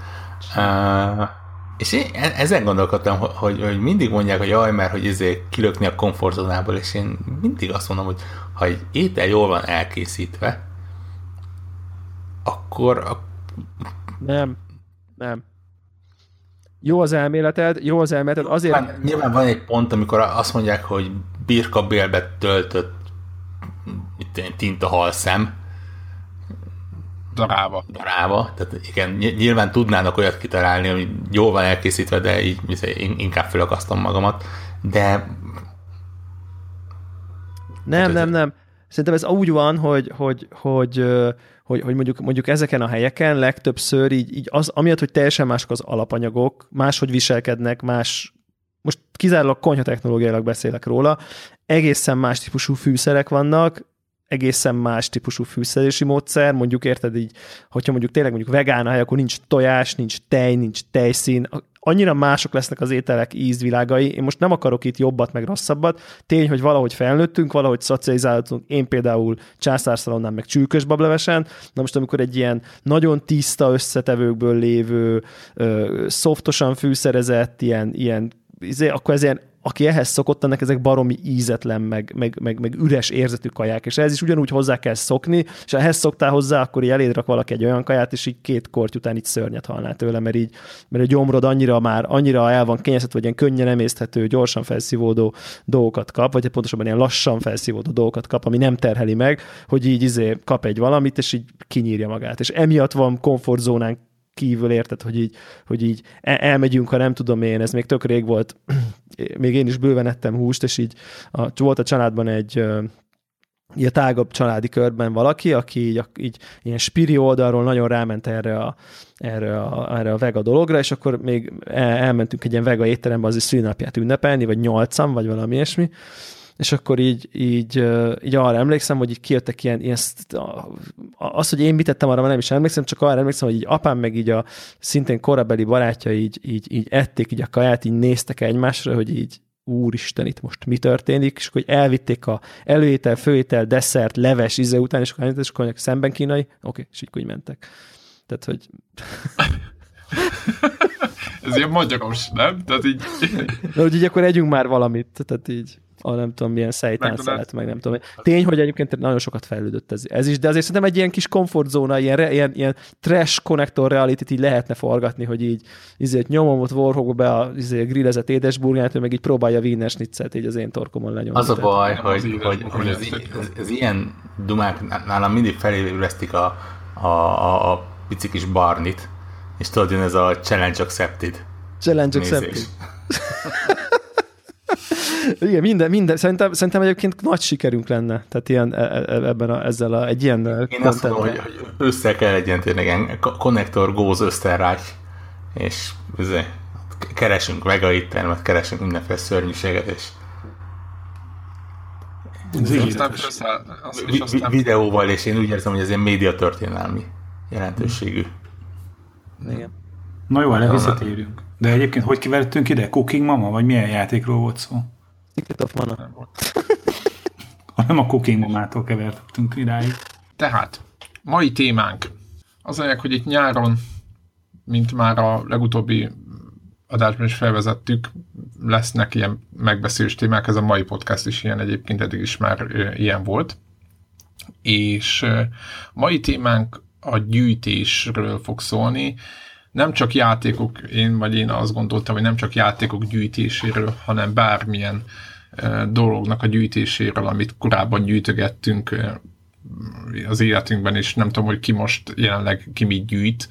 És én ezen gondolkodtam, hogy mindig mondják, hogy jaj, mert hogy kilökni a komfortzónából, és én mindig azt mondom, hogy ha egy étel jól van elkészítve, akkor... Nem. Jó az elméleted, azért... Hát, nyilván van egy pont, amikor azt mondják, hogy birkabélbe töltött tintahalszem. Darába. Tehát igen, nyilván tudnának olyat kitalálni, ami jól van elkészítve, de így inkább felakasztom magamat, de... Nem. Szerintem ez úgy van, hogy mondjuk ezeken a helyeken legtöbbször így az, amiatt, hogy teljesen mások az alapanyagok, máshogy viselkednek, más... Most kizárólag konyhatechnológiailag beszélek róla, egészen más típusú fűszerek vannak, egészen más típusú fűszerési módszer, mondjuk érted így, hogyha mondjuk tényleg mondjuk vegán a hely, akkor nincs tojás, nincs tej, nincs tejszín, annyira mások lesznek az ételek ízvilágai, én most nem akarok itt jobbat meg rosszabbat, tény, hogy valahogy felnőttünk, valahogy szocializáltunk, én például császárszalonnán meg csülkösbablevesen, na most amikor egy ilyen nagyon tiszta összetevőkből lévő, szoftosan fűszerezett, ilyen akkor ez ilyen, aki ehhez szokott, annak ezek baromi ízetlen, meg üres érzetű kaják, és ez is ugyanúgy hozzá kell szokni, és ha ehhez szoktál hozzá, akkor így eléd rak valaki egy olyan kaját, és így két korty után így szörnyet halnál tőle, mert a gyomrod annyira el van kényeztetve, vagy ilyen könnyen emészthető, gyorsan felszívódó dolgokat kap, vagy pontosabban ilyen lassan felszívódó dolgokat kap, ami nem terheli meg, hogy így kap egy valamit, és így kinyírja magát. És emiatt van komfortzónán kívül, érted, hogy így elmegyünk, ha nem tudom én, ez még tök rég volt, még én is bőven ettem húst, és így volt a családban egy ilyen tágabb családi körben valaki, aki így ilyen spiri oldalról nagyon ráment erre a vega dologra, és akkor még elmentünk egy ilyen vega étterembe az szülinapját ünnepelni, vagy 8-an, vagy valami ilyesmi, és akkor így arra emlékszem, hogy így kijöttek ilyen az, hogy én mit tettem, arra már nem is emlékszem, csak arra emlékszem, hogy így apám meg így a szintén korabeli barátja így ették így a kaját, így néztek egymásra, hogy így úristen, itt most mi történik, és akkor hogy elvitték a előétel, főétel, desszert, leves íze után, és akkor szemben kínai, oké, és így mentek. Tehát, hogy... Ez ilyen magyaros, nem? Tehát így... Na, hogy így akkor együnk már valamit, tehát így... nem tudom, milyen sejtán szelet, meg nem tudom. Tény, hogy egyébként nagyon sokat fejlődött ez is, de azért szerintem egy ilyen kis komfortzóna, ilyen trash connector reality-t így lehetne forgatni, hogy így nyomom ott Warhawkba be a grillezett édesburgányát, hogy meg így próbálja a Wiener Schnitzelt így az én torkomon lenyomni. Az a baj, hogy az ilyen dumák nálam mindig felélesztik a pici kis Barnit, és tudod, jön ez a challenge accepted. Challenge accepted. Igen, minden. Szerintem egyébként nagy sikerünk lenne. Tehát ilyen ezzel egy ilyen kontentre. Én azt mondom, hogy össze kell legyen tényleg Konnektor goes Österreich, és keresünk vega éttermet, keresünk mindenféle szörnyűséget, és videóval, és én úgy érzem, hogy ez ilyen médiatörténelmi jelentőségű. Igen. Na jó, erre visszatérünk. De egyébként hogy kivettünk ide? Cooking Mama? Vagy milyen játékról volt szó? Secret of Mana. Nem a Cooking Mamától kevertünk idáig. Tehát, mai témánk az egyik, hogy itt nyáron, mint már a legutóbbi adásban is felvezettük, lesznek ilyen megbeszélős témák, ez a mai podcast is ilyen egyébként, eddig is már ilyen volt. És mai témánk a gyűjtésről fog szólni, nem csak játékok, én azt gondoltam, hogy nem csak játékok gyűjtéséről, hanem bármilyen dolognak a gyűjtéséről, amit korábban gyűjtögettünk az életünkben, és nem tudom, hogy ki most jelenleg ki mit gyűjt,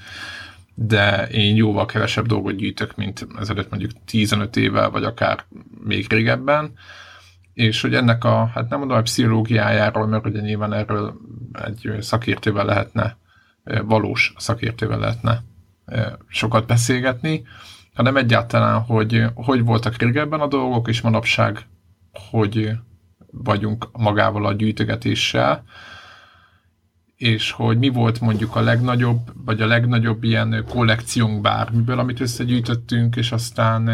de én jóval kevesebb dolgot gyűjtök, mint ezelőtt mondjuk 15 évvel, vagy akár még régebben, és hogy ennek a, hát nem mondom, a pszichológiájáról, mert ugye nyilván erről egy szakértővel lehetne, valós szakértővel lehetne sokat beszélgetni, hanem egyáltalán, hogy voltak régebben a dolgok, és manapság, hogy vagyunk magával a gyűjtögetéssel, és hogy mi volt mondjuk a legnagyobb, vagy a legnagyobb ilyen kollekciónk bármiből, amit összegyűjtöttünk, és aztán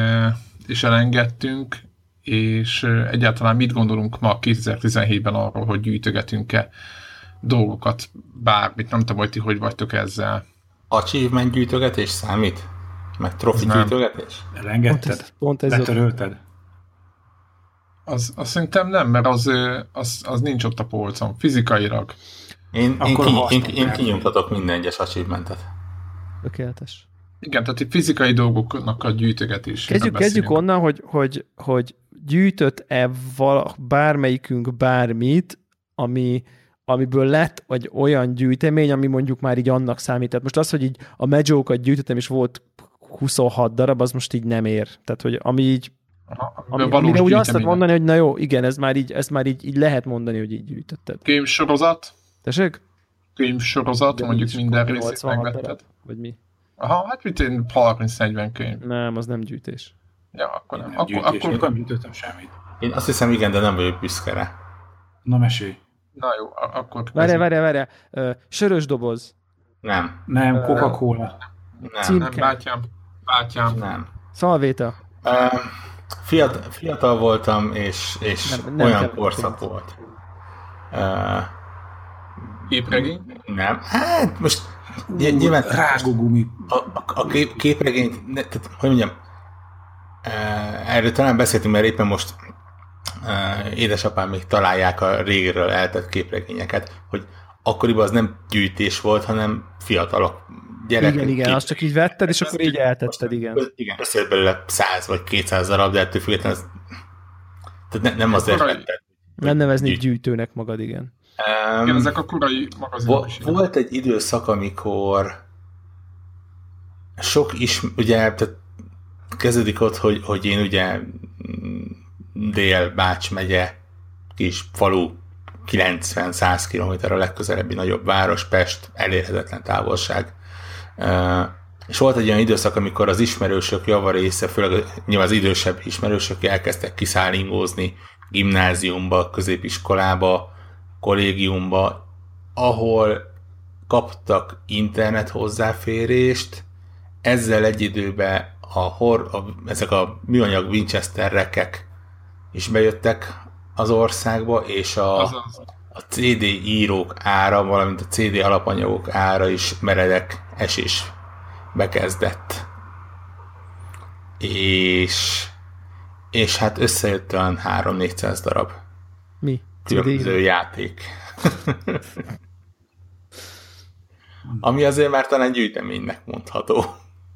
és elengedtünk, és egyáltalán mit gondolunk ma 2017-ben arról, hogy gyűjtögetünk-e dolgokat, bármit, nem tudom, hogy ti hogy vagytok ezzel. Achievement gyűjtögetés számít? Meg trofi gyűjtögetés? Elengedted? Letörölted? Azt szerintem nem, mert az nincs ott a polcon, fizikailag. Én kinyomtatok minden egyes achievementet. Tökéletes. Igen, tehát itt fizikai dolgoknak a gyűjtögetés. Kezdjük onnan, hogy gyűjtött-e bármelyikünk bármit, amiből lett egy olyan gyűjtemény, ami mondjuk már így annak számít. Tehát most az, hogy így a Magic-okat gyűjtöttem, és volt 26 darab, az most így nem ér. Tehát, hogy ami így amire úgy azt lehet mondani, hogy na jó, igen, ezt már így lehet mondani, hogy így gyűjtötted. Kémsorozat. Tessék? Könyvsorozat, de mondjuk minden részét megvetted. Darab, vagy mi? Aha, hát mit én 30-40 könyv. Nem, az nem gyűjtés. Ja, akkor nem. Akkor nem gyűjtöttem semmit. Én azt hiszem, igen, de nem vagyok büszke rá. Na, mesélj. Na jó, akkor... Várjál. Sörös doboz. Nem. Nem, Coca-Cola. Nem, bátyám. Nem. Szalvéta. Fiatal voltam, és nem olyan korszak volt. Képregény? Nem. Hát most nyilván rágógumi. A képregény, tehát, hogy mondjam, erről talán beszéltünk, mert éppen most édesapám még találják a régiről eltett képregényeket, hogy akkoriban az nem gyűjtés volt, hanem fiatalok, gyerekek. Igen, azt csak így vetted, és akkor így eltetted, igen. Igen, összejött belőle 100 vagy 200 darab, de ettől függetlenül az... Tehát nem azért vetted. Nem neveznék gyűjtőnek magad, igen. Igen, ezek a korai magazinok is. Volt egy időszak, amikor ugye tehát kezdődik ott, hogy én ugye Dél-Bács megye, kis falu, 90-100 km a legközelebbi nagyobb város, Pest, elérhetetlen távolság. És volt egy olyan időszak, amikor az ismerősök javarésze, főleg nyilván az idősebb ismerősök elkezdtek kiszállingózni gimnáziumba, középiskolába, kollégiumba, ahol kaptak internet hozzáférést, ezzel egy időben ezek a műanyag Winchester rekek is bejöttek az országba, és a CD írók ára, valamint a CD alapanyagok ára is meredek esés bekezdett. És hát összejött olyan 300-400 darab. Mi? Különböző játék. Ami azért már talán gyűjteménynek mondható.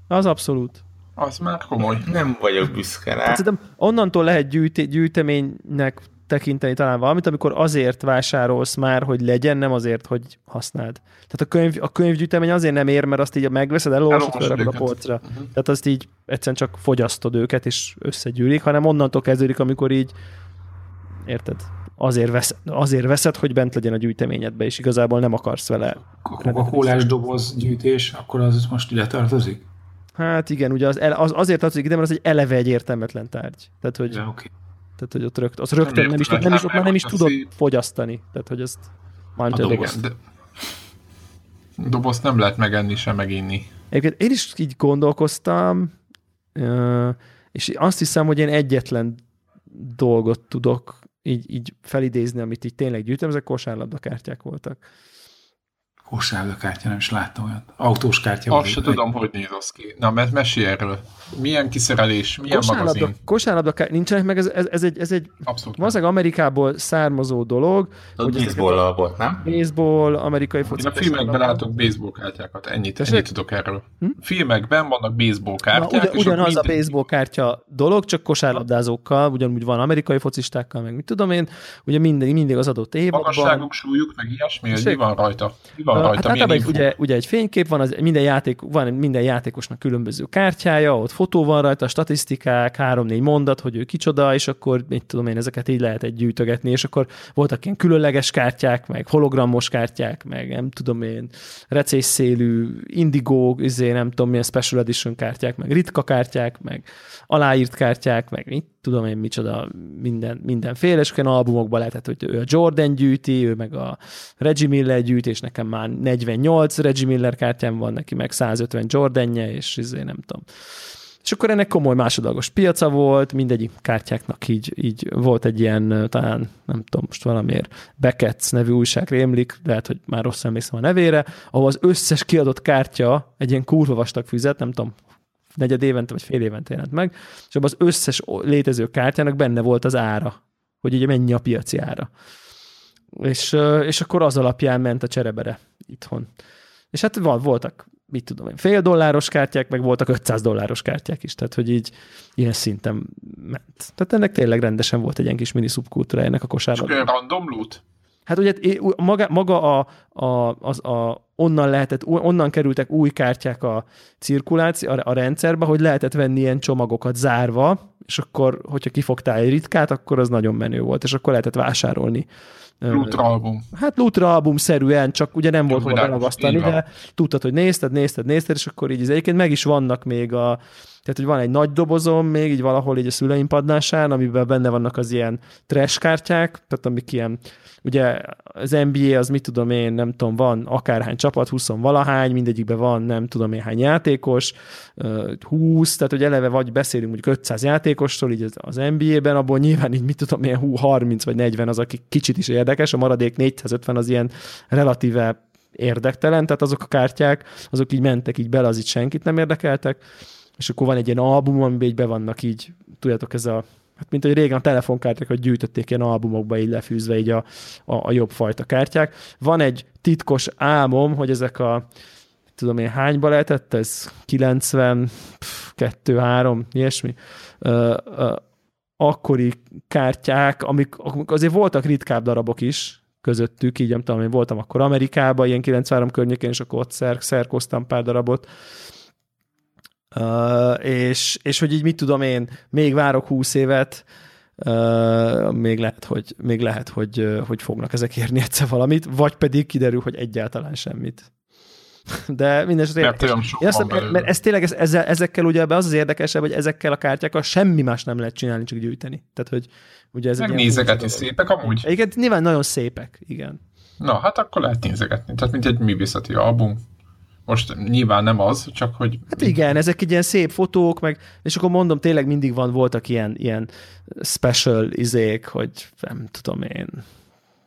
Az abszolút. Az már komoly. Nem vagyok büszke rá. Tehát szerintem onnantól lehet gyűjteménynek tekinteni talán valamit, amikor azért vásárolsz már, hogy legyen, nem azért, hogy használd. Tehát a könyvgyűjtemény azért nem ér, mert azt így megveszed, elolvasod, felrakod a polcra. Uh-huh. Tehát azt így egyszerűen csak fogyasztod őket, és összegyűlik, hanem onnantól kezdődik, amikor így, érted? Azért veszed, hogy bent legyen a gyűjteményedbe, és igazából nem akarsz vele. A kólás doboz gyűjtés, akkor az most ide tartozik? Hát igen, ugye az azért tartozik ide, mert az egy eleve egy értelmetlen tárgy. Tehát, hogy, ja, okay. Tehát, hogy ott rögtön nem is tudod fogyasztani. Tehát, hogy ezt már nem tudod. Dobozt nem lehet megenni, sem meginni. Egyébként én is így gondolkoztam, és azt hiszem, hogy én egyetlen dolgot tudok így felidézni, amit így tényleg gyűjtöm, ezek kosárlabdakártyák voltak. Kosárlabdakártya, nem is láttam olyat. Autós kártya. Azt se tudom, hogy néz az ki. Na, mert mesélj erről. Milyen kiszerelés, milyen magazin? Kosárlabdakártya, nincsenek meg, ez egy valószínűleg Amerikából származó dolog. Baseball volt, nem? Baseball, amerikai foci. Én a filmekben látok baseball kártyákat, ennyit tudok erről. Filmekben vannak baseball kártyák. Ugyanaz a baseball kártya dolog, csak kosárlabdázókkal, ugyanúgy van amerikai focistákkal, meg mit tudom én, ugye mindig az adott évadban. Magasságuk, súlyuk, meg ilyesmi, mi van rajta? Hát általában ugye egy fénykép van, van minden játékosnak különböző kártyája, ott fotó van rajta, statisztikák, 3-4 mondat, hogy ő kicsoda, és akkor mit tudom én, ezeket így lehet gyűjtögetni, és akkor voltak ilyen különleges kártyák, meg hologramos kártyák, meg nem tudom én, recésszélű, indigó, nem tudom milyen special edition kártyák, meg ritka kártyák, meg aláírt kártyák, meg mit tudom én micsoda, mindenféle, és olyan albumokban lehetett, hogy ő a Jordan gyűjti, ő meg a Reggie Miller gyűjti, és nekem már 48 Reggie Miller kártyám van, neki meg 150 Jordan-je, és nem tudom. És akkor ennek komoly másodlagos piaca volt, mindegyik kártyáknak így volt egy ilyen, talán nem tudom, most valamiért Beckett's nevű újság rémlik, lehet, hogy már rossz emlékszem a nevére, ahol az összes kiadott kártya egy ilyen kurva vastag füzet, nem tudom, negyed évente vagy fél évente jelent meg, és abban az összes létező kártyának benne volt az ára, hogy ugye mennyi a piaci ára. És akkor az alapján ment a cserebere itthon. És hát voltak mit tudom én, $1,000-os kártyák, meg voltak $500 kártyák is, tehát hogy így ilyen szinten ment. Tehát ennek tényleg rendesen volt egy ilyen kis mini szubkultúrájának a kosárban. És olyan random loot? Hát ugye maga onnan kerültek új kártyák a cirkuláció, a rendszerbe, hogy lehetett venni ilyen csomagokat zárva, és akkor, hogyha kifogtál egy ritkát, akkor az nagyon menő volt, és akkor lehetett vásárolni. Lootra album. Hát lootra album-szerűen, csak ugye nem volt hol belagasztani, de tudtad, hogy nézted, és akkor így az egyébként meg is vannak még tehát, hogy van egy nagy dobozom még, így valahol így a szüleim padlásán, amiben benne vannak az ilyen trash kártyák, tehát amik ilyen, ugye az NBA az mit tudom én, nem tudom, van akárhány csapat, 20-valahány, mindegyikben van nem tudom én hány játékos, 20, tehát hogy eleve vagy beszélünk mondjuk 500 játékostól, így az NBA-ben, abból nyilván így mit tudom én, 30 vagy 40 az, aki kicsit is érdekes, a maradék 450 az ilyen relatíve érdektelen, tehát azok a kártyák, azok így mentek így bele, az itt senkit nem érdekeltek, és akkor van egy ilyen album, amiben így be vannak így, tudjátok, ez a, hát mint hogy régen a telefonkártyákat gyűjtötték ilyen albumokba így lefűzve így a jobb fajta kártyák. Van egy titkos álmom, hogy ezek a, tudom én hányba lehetett, ez 92-3, ilyesmi, akkori kártyák, amik azért voltak ritkább darabok is közöttük, így nem tudom, én voltam akkor Amerikában, ilyen 93 környékén, és akkor ott szerkoztam pár darabot, és hogy így mit tudom én, még várok 20 évet, még lehet, hogy fognak ezek érni egyszer valamit, vagy pedig kiderül, hogy egyáltalán semmit. De mindenesetre mert ez tényleg ezekkel ugye az érdekesebb, hogy ezekkel a kártyákkal semmi más nem lehet csinálni, csak gyűjteni. Tehát, hogy ugye ez megnézegetni szépek amúgy. Egyébként nyilván nagyon szépek, igen. Na, hát akkor lehet nézegetni. Tehát mint egy művészeti album. Most nyilván nem az, csak hogy... Hát igen, ezek egy ilyen szép fotók, meg, és akkor mondom, tényleg mindig voltak ilyen special izék, hogy nem tudom én,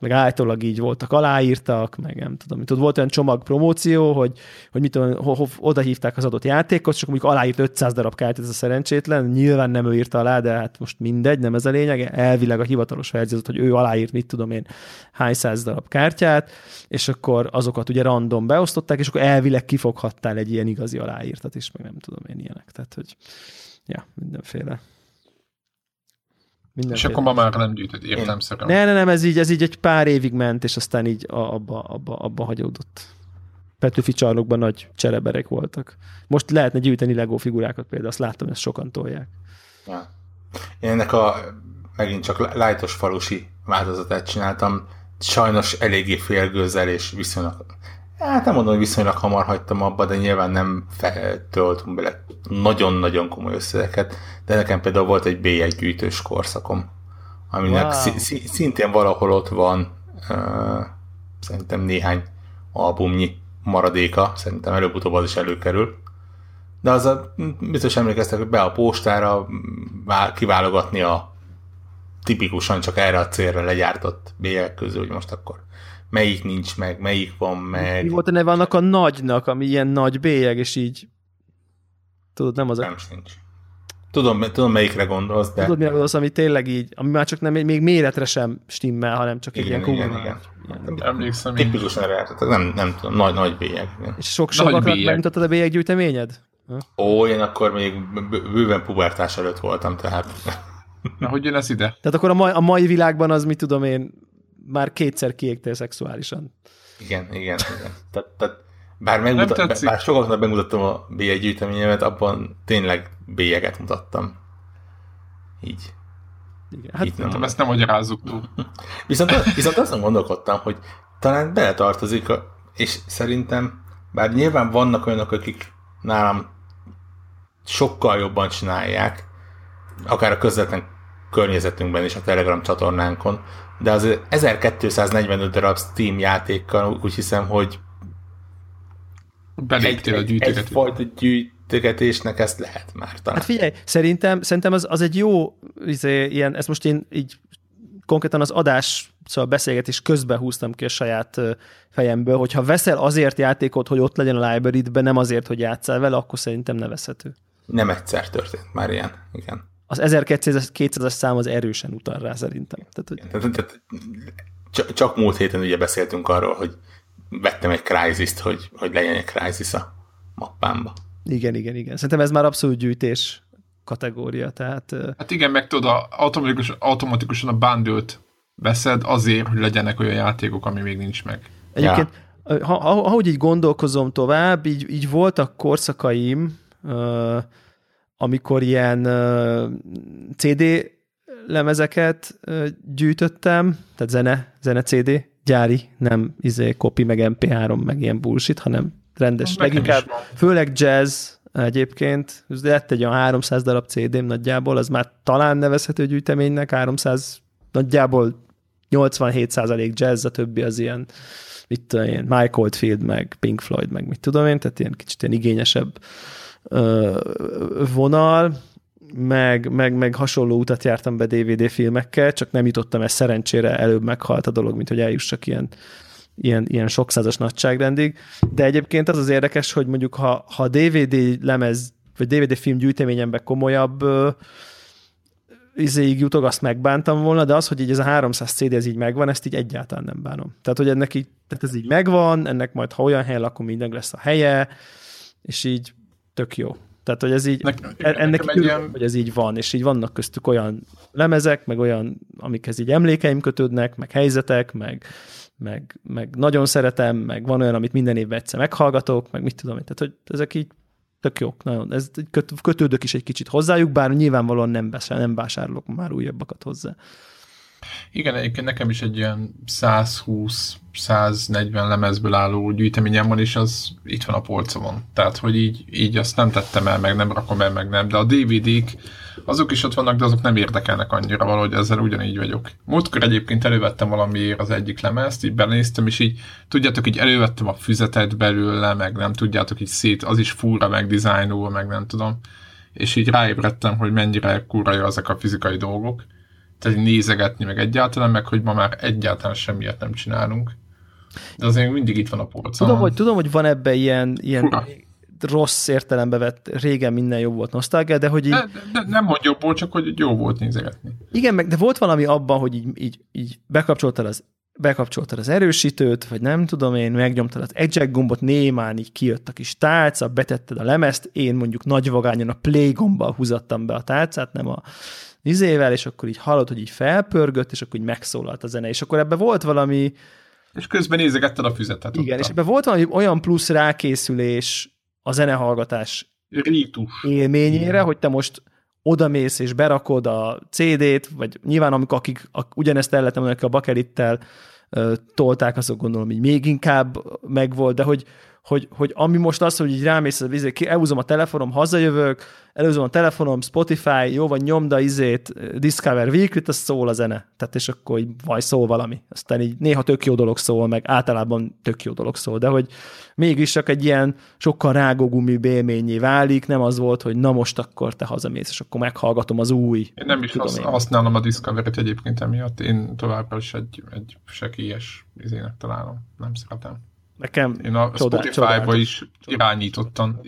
meg állítólag így voltak, aláírtak, meg nem tudom, volt olyan csomagpromóció, hogy mit tudom, oda hívták az adott játékot, csak mondjuk aláírt 500 darab kártyát, ez a szerencsétlen, nyilván nem ő írta alá, de hát most mindegy, nem ez a lényeg, elvileg a hivatalos verzió, hogy ő aláírt, mit tudom én, hány száz darab kártyát, és akkor azokat ugye random beosztották, és akkor elvileg kifoghattál egy ilyen igazi aláírtat is, meg nem tudom én ilyenek, tehát hogy ja, mindenféle. És akkor ma már nem gyűjtött értelemszerűen. Nem, ez így egy pár évig ment, és aztán így abba hagyódott. Petőfi csarnokban nagy csereberek voltak. Most lehetne gyűjteni Lego figurákat például, azt láttam, hogy ezt sokan tolják. Ja. Én ennek megint csak lájtos falusi változatát csináltam, sajnos eléggé félgőzzel, és viszonylag, hát nem mondom, hogy viszonylag hamar hagytam abba, de nyilván nem töltöm bele nagyon-nagyon komoly összegeket, de nekem például volt egy B1 gyűjtős korszakom, aminek szintén valahol ott van szerintem néhány albumnyi maradéka, szerintem előbb-utóbb az is előkerül, de az biztos emlékeztek, hogy be a postára kiválogatni a tipikusan csak erre a célra legyártott B1-ek közül, hogy most akkor melyik nincs meg, melyik van meg. Mi volt a neve annak a nagynak, ami ilyen nagy bélyeg, és így tudod, nem az a... Nem sincs. Tudom, melyikre gondolsz, de... Tudod, mire gondolsz, ami tényleg így, ami már csak nem, még méretre sem stimmel, hanem csak igen, egy ilyen kugor. Emlékszem. Tipikusan rájártatok, nem tudom, nagy bélyeg. És sokkal megmutattad a bélyeg gyűjteményed? Ó, én akkor még bőven pubertás előtt voltam, tehát... Na, hogy jön ez ide? Tehát akkor a mai világban az, mit tudom én, már kétszer kiégtél szexuálisan. Igen. Tehát bár sokaknak bemutattam a bélyeg gyűjteményemet, abban tényleg bélyeget mutattam. Így. Igen, hát nem ezt nem magyarázzuk túl. Viszont azon gondolkodtam, hogy talán beletartozik, és szerintem, bár nyilván vannak olyanok, akik nálam sokkal jobban csinálják, akár a közvetlen környezetünkben és a Telegram csatornánkon, de az 1245 darab Steam játékkal úgy hiszem, hogy egyfajta gyűjtögetésnek ezt lehet már talán. Hát figyelj, szerintem az egy jó, ilyen, ezt most én így konkrétan az adás, szóval beszélgetés közben húztam ki a saját fejemből, hogyha veszel azért játékot, hogy ott legyen a library-ben, nem azért, hogy játsszál vele, akkor szerintem ne veszhető. Nem egyszer történt már ilyen, igen. Az 1200-as szám az erősen utal rá szerintem. Csak múlt héten ugye beszéltünk arról, hogy vettem egy Crysis-t, hogy legyen egy Crysis a mappámba. Igen. Szerintem ez már abszolút gyűjtés kategória, tehát... Hát igen, meg tudod, automatikusan a bundle-t veszed azért, hogy legyenek olyan játékok, ami még nincs meg. Egyébként, ja. Ahogy így gondolkozom tovább, így voltak korszakaim, amikor ilyen CD lemezeket gyűjtöttem, tehát zene CD, gyári, nem copy, meg MP3, meg ilyen bullshit, hanem rendes, leginkább, főleg jazz egyébként, lett egy olyan 300 darab CD-m nagyjából, az már talán nevezhető gyűjteménynek, 300, nagyjából 87% jazz, a többi az ilyen, mit tudom én, Mike Oldfield, meg Pink Floyd, meg mit tudom én, tehát ilyen kicsit ilyen igényesebb vonal, meg hasonló utat jártam be DVD filmekkel, csak nem jutottam el szerencsére, előbb meghalt a dolog, mint hogy eljussak ilyen sokszázas nagyságrendig, de egyébként az az érdekes, hogy mondjuk ha DVD lemez, vagy DVD film gyűjteményemben komolyabb izéig jutok, azt megbántam volna, de az, hogy így ez a 300 CD ez így megvan, ezt így egyáltalán nem bánom. Tehát, hogy ennek így, tehát ez így megvan, ennek majd ha olyan hely, akkor minden lesz a helye, és így tök jó. Tehát, hogy ez így, ennek külön, hogy ez így van, és így vannak köztük olyan lemezek, meg olyan, amikhez így emlékeim kötődnek, meg helyzetek, meg nagyon szeretem, meg van olyan, amit minden évben egyszer meghallgatok, meg mit tudom én. Tehát, hogy ezek így tök jók. Nagyon. Ez kötődök is egy kicsit hozzájuk, bár nyilvánvalóan nem vásárolok már újabbakat hozzá. Igen, egyébként nekem is egy ilyen 120-140 lemezből álló gyűjteményem van, és az itt van a polcomon. Tehát, hogy így azt nem tettem el, meg nem rakom el, meg nem. De a DVD-k, azok is ott vannak, de azok nem érdekelnek annyira, valahogy ezzel ugyanígy vagyok. Múltkor egyébként elővettem valamiért az egyik lemezt, így belenéztem, és így, tudjátok, így elővettem a füzetet belőle, meg nem tudjátok, így szét, az is fúra, meg dizájnul, meg nem tudom. És így ráébredtem, hogy mennyire kurva ezek a fizikai dolgok. Tehát nézegetni meg egyáltalán, meg hogy ma már egyáltalán semmiért nem csinálunk. De azért mindig itt van a polcon. Tudom, hogy van ebben ilyen rossz értelembe vett, régen minden jobb volt nosztalgia, de hogy így... De nem, hogy jobb volt, csak hogy jó volt nézegetni. Igen, meg de volt valami abban, hogy így bekapcsoltad az erősítőt, vagy nem tudom én, megnyomtad az eject gombot, némán így kijött a kis tálca, betetted a lemezt, én mondjuk nagy vagányon a play gombbal húzattam be a tálcát, nem a izével, és akkor így hallod, hogy így felpörgött, és akkor így megszólalt a zene, és akkor ebben volt valami... És közben nézegetted a füzetet. Igen, ott. És ebben volt valami olyan plusz rákészülés a zenehallgatás rítus élményére, igen. Hogy te most odamész és berakod a CD-t, vagy nyilván amikor ugyanezt el lehetem, akik a bakelittel tolták, azok gondolom így még inkább megvolt, de hogy ami most az, hogy így rámész a vizé, elhúzom a telefonom, hazajövök, előzöm a telefonom, Spotify, jó van, nyomda izét, Discover Weekly-t, az szól a zene. Tehát és akkor így vaj, szól valami. Aztán így néha tök jó dolog szól, meg általában tök jó dolog szól, de hogy mégis csak egy ilyen sokkal rágógumi élményé válik, nem az volt, hogy na most akkor te hazamész, és akkor meghallgatom az új. Én nem is használom a Discover-t egyébként emiatt, én továbbra is egy sekélyes izének találom, nem szeretem. Nekem én a Spotify-ba is irányítottan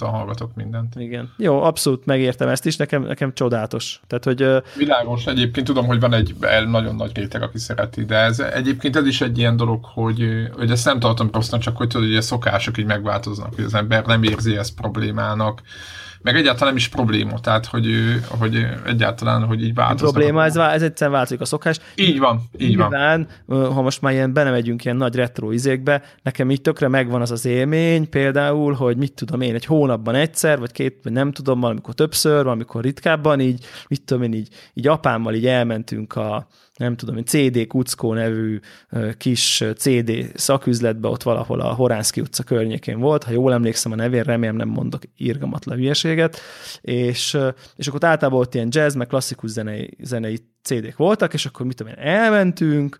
hallgatok mindent. Igen. Jó, abszolút megértem ezt is, nekem csodálatos. Tehát, hogy... Világos, egyébként tudom, hogy van egy nagyon nagy réteg, aki szereti, de ez, egyébként ez is egy ilyen dolog, hogy ezt nem tartom rossznak, csak hogy tudod, hogy a szokások így megváltoznak, hogy az ember nem érzi ezt problémának, meg egyáltalán nem is probléma, tehát, hogy egyáltalán, hogy így változnak. A probléma, ez egyszerűen változik a szokás. Így van. Nyilván, ha most már ilyen belemegyünk ilyen nagy retro izékbe, nekem így tökre megvan az az élmény, például, hogy mit tudom én, egy hónapban egyszer, vagy két, vagy nem tudom, valamikor többször, valamikor ritkábban, így, mit tudom én, így apámmal így elmentünk a nem tudom, CD Kuckó nevű kis CD szaküzletbe, ott valahol a Horánszky utca környékén volt, ha jól emlékszem a nevén, remélem nem mondok irgalmatlan hülyeséget, és akkor általában ott ilyen jazz, meg klasszikus zenei CD-k voltak, és akkor mit tudom én, elmentünk,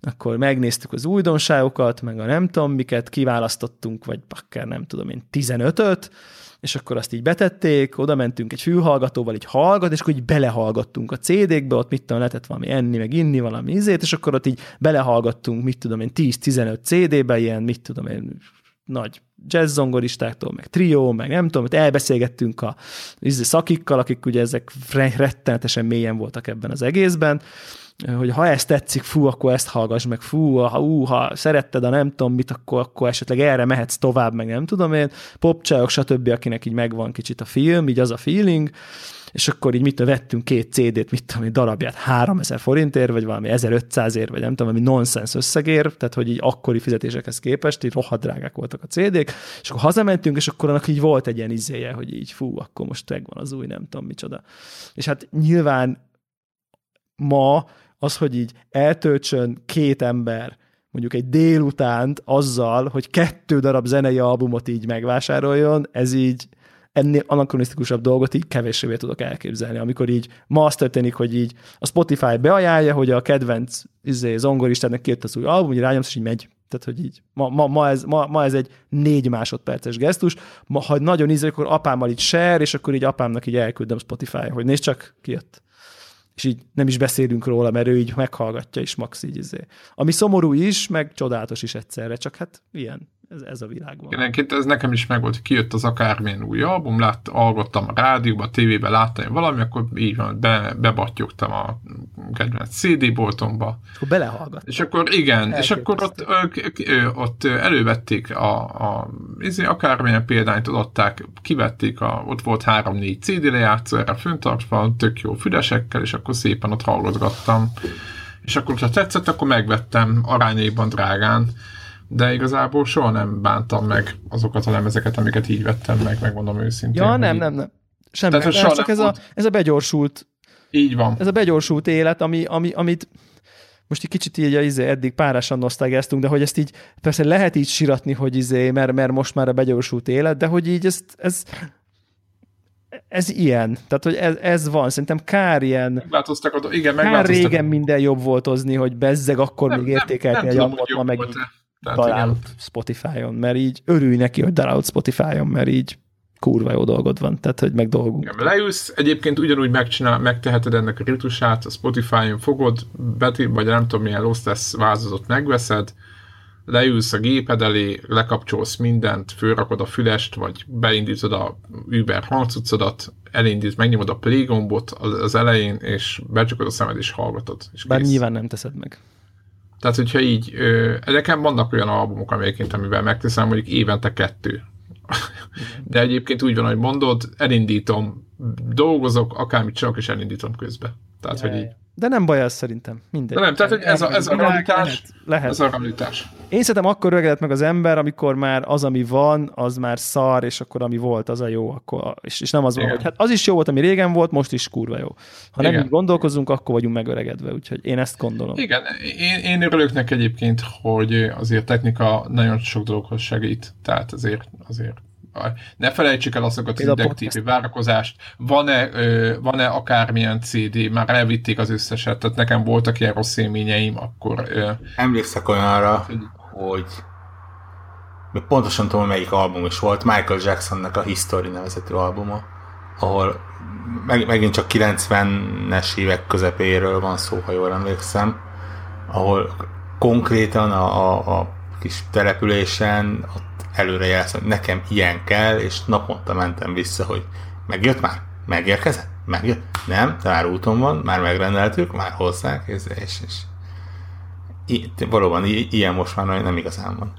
akkor megnéztük az újdonságokat, meg a nem tudom miket, kiválasztottunk, vagy akár nem tudom én, 15-öt, és akkor azt így betették, oda mentünk egy fülhallgatóval, így hallgat, és akkor így belehallgattunk a CD-kbe, ott mit tudom, lehetett valami enni, meg inni, valami ízét, és akkor ott így belehallgattunk, mit tudom én, 10-15 CD-be, ilyen, mit tudom én, nagy jazzzongoristáktól, meg trió, meg nem tudom, elbeszélgettünk a szakikkal, akik ugye ezek rettenetesen mélyen voltak ebben az egészben, hogy ha ezt tetszik, fú, akkor ezt hallgass meg, fú, ha szeretted a nem tudom mit, akkor esetleg erre mehetsz tovább, meg nem tudom én, popcsajok, stb., akinek így megvan kicsit a film, így az a feeling, és akkor így mit vettünk két CD-t, mit tudom, egy darabját 3000 forintért, vagy valami 1500-ért, vagy nem tudom, valami nonsens összegér, tehát hogy így akkori fizetésekhez képest így rohadt drágák voltak a CD-k, és akkor hazamentünk, és akkor annak így volt egy ilyen izéje, hogy így fú, akkor most megvan az új, nem tudom micsoda. És hát nyilván ma az, hogy így eltöltsön két ember mondjuk egy délutánt azzal, hogy 2 darab zenei albumot így megvásároljon, ez így ennél anakronisztikusabb dolgot így kevésbé tudok elképzelni. Amikor így ma az történik, hogy így a Spotify beajánlja, hogy a kedvenc zongoristádnak kijött az új album, így rányomsz, és így megy. Tehát, hogy így ma ez egy 4 másodperces gesztus. Ma, ha nagyon ízlek, akkor apámmal így share, és akkor így apámnak így elküldöm Spotify-ra, hogy nézd csak, kijött. És így nem is beszélünk róla, mert ő így meghallgatja, és max így izé. Ami szomorú is, meg csodálatos is egyszerre, csak hát ilyen, ez a világban. Jelenként ez nekem is megvolt, hogy kijött az akármilyen új album, hallgattam a rádióban, a tévében, láttam valami, akkor így van, bebattyogtam a kedvenc CD-boltomba. Akkor belehallgattam. És akkor igen, elképesztő. És akkor ott elővették akármilyen példányt adták, kivették, ott volt 3-4 CD lejátszó, erre föntartva, tök jó fülesekkel, és akkor szépen ott hallgatgattam. És akkor, ha tetszett, akkor megvettem arányaiban drágán, de igazából soha nem bántam meg azokat a lemezeket, amiket így vettem meg, megmondom őszintén. Ja, nem. Semmi, csak ez a begyorsult. Így van. Ez a begyorsult élet, amit most egy kicsit így eddig párásan nosztalgiáztunk, de hogy ezt így persze lehet így síratni, hogy mert most már a begyorsult élet, de hogy így ez ilyen. Tehát, hogy ez van. Szerintem kár ilyen... Kár régen minden jobb volt hozni, hogy bezzeg, akkor még értékelni a jammot, ma megint. Találod Spotify-on, mert így örülj neki, hogy találod Spotify-on, mert így kurva jó dolgod van, tehát hogy megdolgunk. Leülsz, egyébként ugyanúgy megteheted ennek a ritusát, a Spotify-on fogod, vagy nem tudom milyen Lossless vázatot megveszed, leülsz a géped elé, lekapcsolsz mindent, fölrakod a fülest, vagy beindítod a Uber hangcuccodat, megnyomod a play gombot az elején, és becsukod a szemed, és hallgatod. És bár kész. Nyilván nem teszed meg. Tehát, hogyha így, nekem vannak olyan albumok, amelyként, amivel megteszem, mondjuk évente 2. De egyébként úgy van, hogy mondod, elindítom, dolgozok, akármit csak, és elindítom közben. Tehát, hogy így. De nem baj ez szerintem. Mindegy. De nem, tehát, hogy ez a realitás. Én szerintem akkor öregedett meg az ember, amikor már az, ami van, az már szar, és akkor ami volt, az a jó, akkor, és nem az van, hogy hát az is jó volt, ami régen volt, most is kurva jó. Ha nem így gondolkozunk, akkor vagyunk megöregedve, úgyhogy én ezt gondolom. Igen, én örülök neki egyébként, hogy azért technika nagyon sok dologhoz segít, tehát azért. Ne felejtsük el azokat az indektív várakozást. Van-e akármilyen CD? Már elvitték az összeset, tehát nekem voltak ilyen rossz élményeim, akkor... Emlékszek olyanra, hogy pontosan tudom, melyik album is volt, Michael Jacksonnak a History nevezetű albuma, ahol megint csak 90-es évek közepéről van szó, ha jól emlékszem, ahol konkrétan a kis településen előre jelztem, hogy nekem ilyen kell, és naponta mentem vissza, hogy megjött már? Megérkezett? Megjött? Nem, de már úton van, már megrendeltük, már hozzák, és valóban ilyen most már nem igazán van.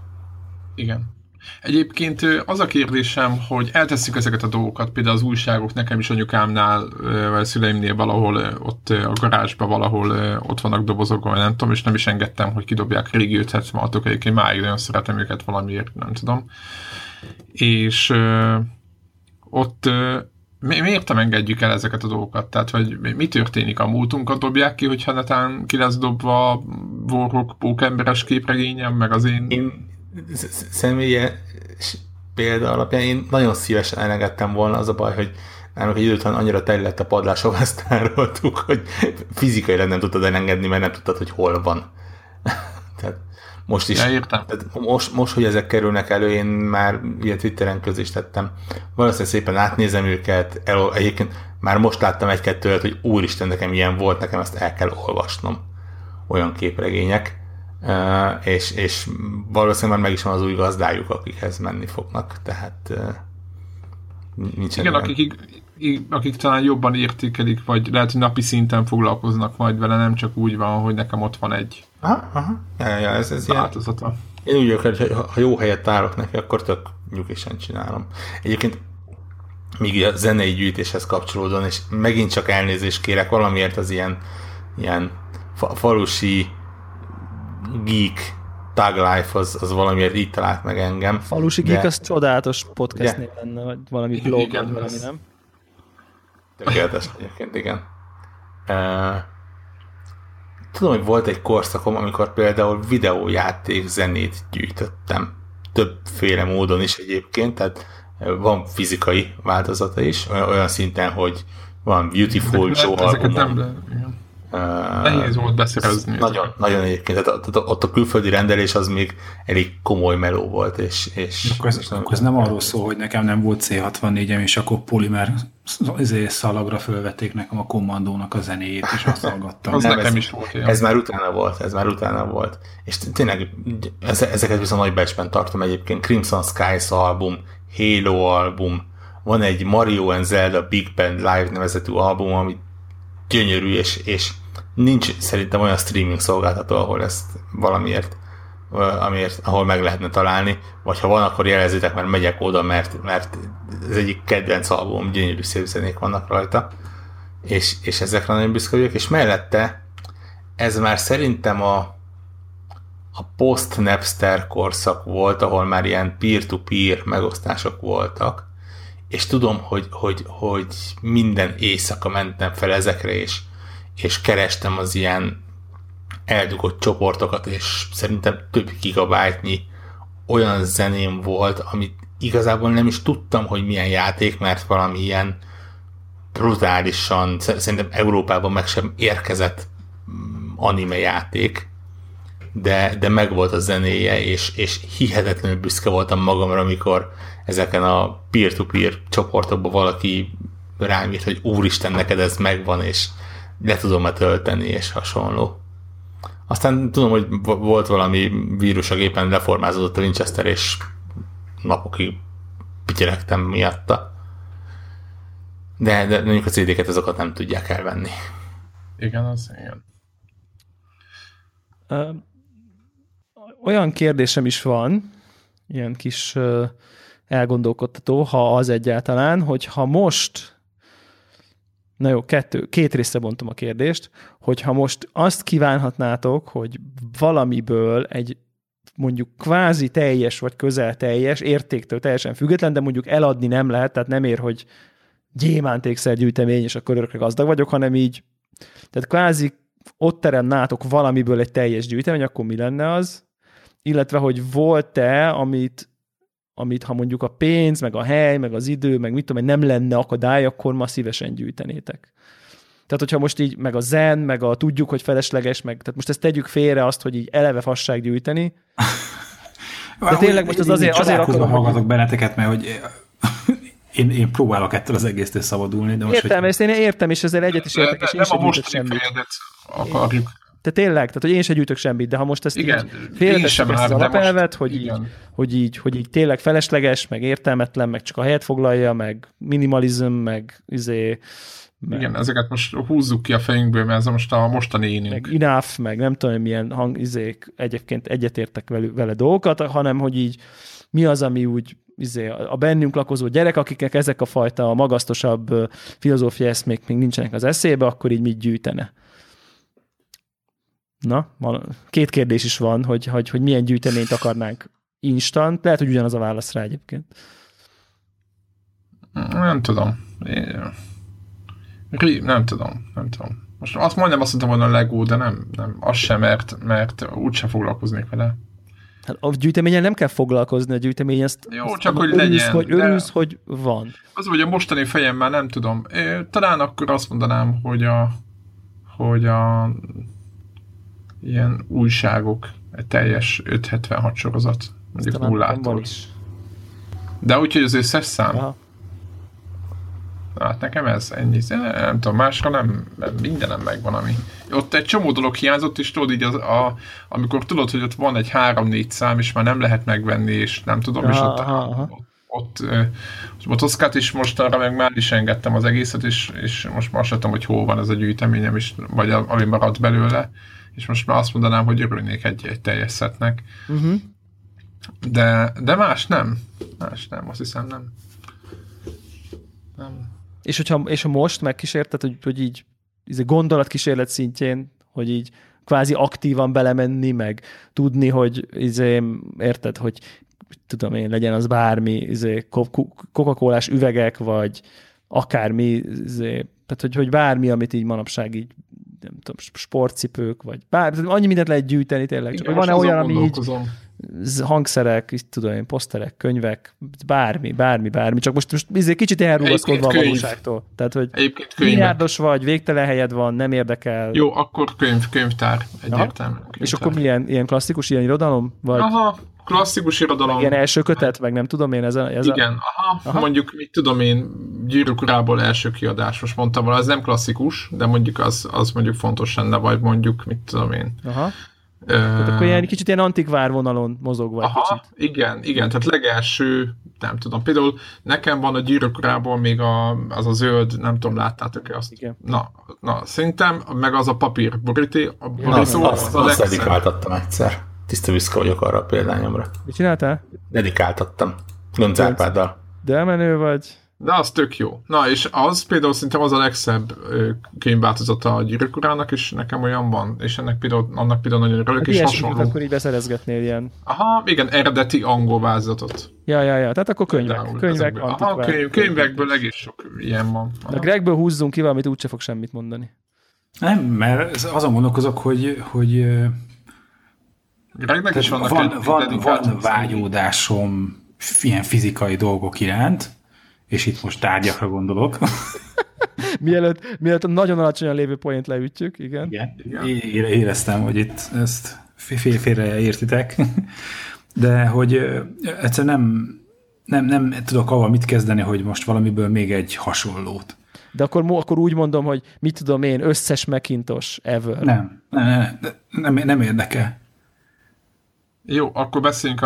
Igen. Egyébként az a kérdésem, hogy eltesszük ezeket a dolgokat, például az újságok, nekem is anyukámnál, vagy szüleimnél valahol ott a garázsban valahol ott vannak dobozok, vagy nem tudom, és nem is engedtem, hogy kidobják régi 576-ok, egyébként máig nagyon szeretem őket valamiért, nem tudom. És ott Miért nem engedjük el ezeket a dolgokat? Tehát, hogy mi történik? A múltunkat dobják ki, hogyha netán ki lesz dobva a Warhawk pókemberes képregényem, meg az én személye példa alapján én nagyon szívesen elengedtem volna, az a baj, hogy nálunk egy idő után annyira teli lett a padlás, ahol azt tároltuk, hogy fizikailag nem tudtad elengedni, mert nem tudtad, hogy hol van. Tehát most is. Ja, értem. Most, hogy ezek kerülnek elő, én már ilyet Twitteren közést tettem. Valószínűleg szépen átnézem őket, egyébként már most láttam egy-kettőt, hogy úristen, nekem ilyen volt, nekem ezt el kell olvasnom. Olyan képregények. És valószínűleg már meg is van az új gazdájuk, akikhez menni fognak, tehát nincsen. Igen, akik talán jobban értékelik, vagy lehet, hogy napi szinten foglalkoznak majd vele, nem csak úgy van, hogy nekem ott van egy ez változata. Én úgy vagyok, hogy ha jó helyet tárok neki, akkor tök nyugésen csinálom. Egyébként még a zenei gyűjtéshez kapcsolódóan, és megint csak elnézést kérek, valamiért az ilyen falusi geek tag life az valamiért így talált meg engem. Falusi geek az csodálatos podcast név lenne, vagy valami blog, igen, vagy valami, nem? Tökéletes egyébként, igen. Tudom, hogy volt egy korszakom, amikor például videójáték zenét gyűjtöttem. Többféle módon is egyébként, tehát van fizikai változata is, olyan szinten, hogy van Beautiful Joe albumon. Nehéz volt beszerezni. Nagyon, nagyon egyébként. Tehát ott a külföldi rendelés az még elég komoly meló volt. És akkor ez nem arról szól, hogy nekem nem volt C64-em, és akkor polimer szalagra fölvették nekem a Kommandónak a zenéjét, és azt hallgattam. Az nem, nekem is volt. Ez már utána volt. És tényleg ezeket viszont nagy becsben tartom egyébként. Crimson Skies album, Halo album, van egy Mario and Zelda Big Band Live nevezetű album, amit gyönyörű, és nincs szerintem olyan streaming szolgáltató, ahol ezt valamiért, ahol meg lehetne találni, vagy ha van, akkor jelezzétek, mert megyek oda, mert ez egyik kedvenc album, gyönyörű szép zenék vannak rajta, és ezekre nagyon büszke vagyok, és mellette ez már szerintem a post-Napster korszak volt, ahol már ilyen peer-to-peer megosztások voltak, és tudom, hogy minden éjszaka mentem fel ezekre, és kerestem az ilyen eldugott csoportokat, és szerintem több gigabájtnyi olyan zeném volt, amit igazából nem is tudtam, hogy milyen játék, mert valami ilyen brutálisan, szerintem Európában meg sem érkezett anime játék, de megvolt a zenéje, és hihetetlenül büszke voltam magamra, amikor ezeken a peer-to-peer csoportokban valaki rám írt, hogy úristen, neked ez megvan, és le tudom-e tölteni, és hasonló. Aztán tudom, hogy volt valami vírus a gépen, leformázódott a Winchester, és napokig pityeregtem miatta. De mondjuk a CD-ket azokat nem tudják elvenni. Igen, az igen. Olyan kérdésem is van, ilyen kis elgondolkodtató, ha az egyáltalán, hogyha most, na jó, két részre bontom a kérdést, hogyha most azt kívánhatnátok, hogy valamiből egy mondjuk kvázi teljes vagy közel teljes, értéktől teljesen független, de mondjuk eladni nem lehet, tehát nem ér, hogy gyémántékszer gyűjtemény, és akkor örökre gazdag vagyok, hanem így, tehát kvázi ott teremnátok valamiből egy teljes gyűjtemény, akkor mi lenne az? Illetve, hogy volt-e, amit ha mondjuk a pénz, meg a hely, meg az idő, meg mit tudom, hogy nem lenne akadály, akkor ma szívesen gyűjtenétek. Tehát, hogyha most így, meg a zen, meg a tudjuk, hogy felesleges, meg, tehát most ezt tegyük félre azt, hogy így eleve fasság gyűjteni. De tényleg most az azért akarom... Hallgatok benneteket, mert hogy... Én próbálok ettől az egésztől szabadulni, de most... Értem, hogy... ezt én értem, és ezzel egyet is értek, és én sem gyűjtök semmit. Akarjuk. Te tényleg, tehát hogy én sem gyűjtök semmit, de ha most ezt félreteszem ezt az alapelvet, hogy így tényleg felesleges, meg értelmetlen, meg csak a helyet foglalja, meg minimalizm, meg izé... Meg... Igen, ezeket most húzzuk ki a fejünkből, mert ez most a mostani énünk. Meg enough, meg nem tudom, milyen hangizék egyébként egyetértek vele dolgokat, hanem hogy így mi az, ami úgy a bennünk lakozó gyerek, akiknek ezek a fajta magasztosabb filozófia eszmék még nincsenek az eszébe, akkor így mit gyűjtene? Na, két kérdés is van, hogy milyen gyűjteményt akarnánk instant. Lehet, hogy ugyanaz a válasz rá egyébként. Nem tudom. Nem tudom. Most azt majdnem azt mondtam volna a Lego, de nem az sem, mert úgysem foglalkoznék vele. Hát a gyűjteményen nem kell foglalkozni, a gyűjtemény ezt... Jó, azt csak hogy örülsz, legyen. Hogy örülsz, hogy van. Az, hogy a mostani fejem már nem tudom. Talán akkor azt mondanám, hogy a ilyen újságok, egy teljes 576 sorozat, mondjuk nullától. De úgyhogy az összes szám. Aha. Hát nekem ez ennyi. Nem tudom, másra nem mindenem megvan, ami... Ott egy csomó dolog hiányzott, és tudod így, amikor tudod, hogy ott van egy 3-4 szám, és már nem lehet megvenni, és nem tudom, aha, és ott motoszkát is mostanra meg már is engedtem az egészet, és most már azt láttam, hogy hol van ez a gyűjteményem, és, vagy ami maradt belőle, és most már azt mondanám, hogy örülnék egy teljes szetnek. Uh-huh. De más nem, azt hiszem nem. Nem. És hogyha most megkísérted, hogy így gondolatkísérlet szintjén, hogy így kvázi aktívan belemenni, meg tudni, hogy érted, hogy tudom én, legyen az bármi Coca-Colás üvegek, vagy akármi, tehát hogy bármi, amit így manapság így, nem tudom, sportcipők, vagy annyi mindent lehet gyűjteni tényleg. Csak van-e olyan, ami így hangszerek, tudom én, poszterek, könyvek, bármi, csak most kicsit elrugaszkodva a valóságtól. Tehát, hogy milliárdos vagy, végtelen helyed van, nem érdekel. Jó, akkor könyvtár egyértelműen. És akkor milyen, ilyen klasszikus, ilyen irodalom? Vagy aha, klasszikus irodalom. Ilyen első kötet, meg nem tudom én ez a... Igen, aha. Mondjuk, mit tudom én, Gyűrűk urából első kiadás, most mondtam volna, ez nem klasszikus, de mondjuk az mondjuk fontos lenne, vagy mondjuk, mit tudom én. Aha. Tehát akkor ilyen kicsit ilyen antikvár vonalon mozog vagy aha, kicsit. Igen, tehát legelső, nem tudom, például nekem van a Gyűrűk urából még az a zöld, nem tudom, láttátok-e azt? Igen. Na, szerintem, meg az a papír borító. Azt dedikáltattam egyszer. Tiszta büszke vagyok arra a példányomra. Mit csináltál? Dedikáltattam. Gönc Árpáddal. De menő vagy... De az tök jó. Na, és az például szerintem az a legszebb könyvváltozata a Gyűrűk urának, és nekem olyan van, és annak például nagyon örülök, és hasonló. Akkor így beszerezgetnél ilyen. Aha, igen, eredeti angol változatot. Ja, tehát akkor könyvek aha, könyvekből egész sok ilyen van. Aha. De Gregből húzzunk ki valamit, úgyse fog semmit mondani. Nem, mert azon gondolkozok, hogy Gregnek is van vágyódásom ilyen fizikai dolgok iránt, és itt most tárgyakra gondolok. Mielőtt a nagyon alacsonyan lévő point leütjük, igen. Igen. Éreztem, hogy itt ezt félre értitek, de hogy egyszerűen nem tudok avval mit kezdeni, hogy most valamiből még egy hasonlót. De akkor úgy mondom, hogy mit tudom én, összes Macintosh ever. Nem érdekel. Jó, akkor beszéljünk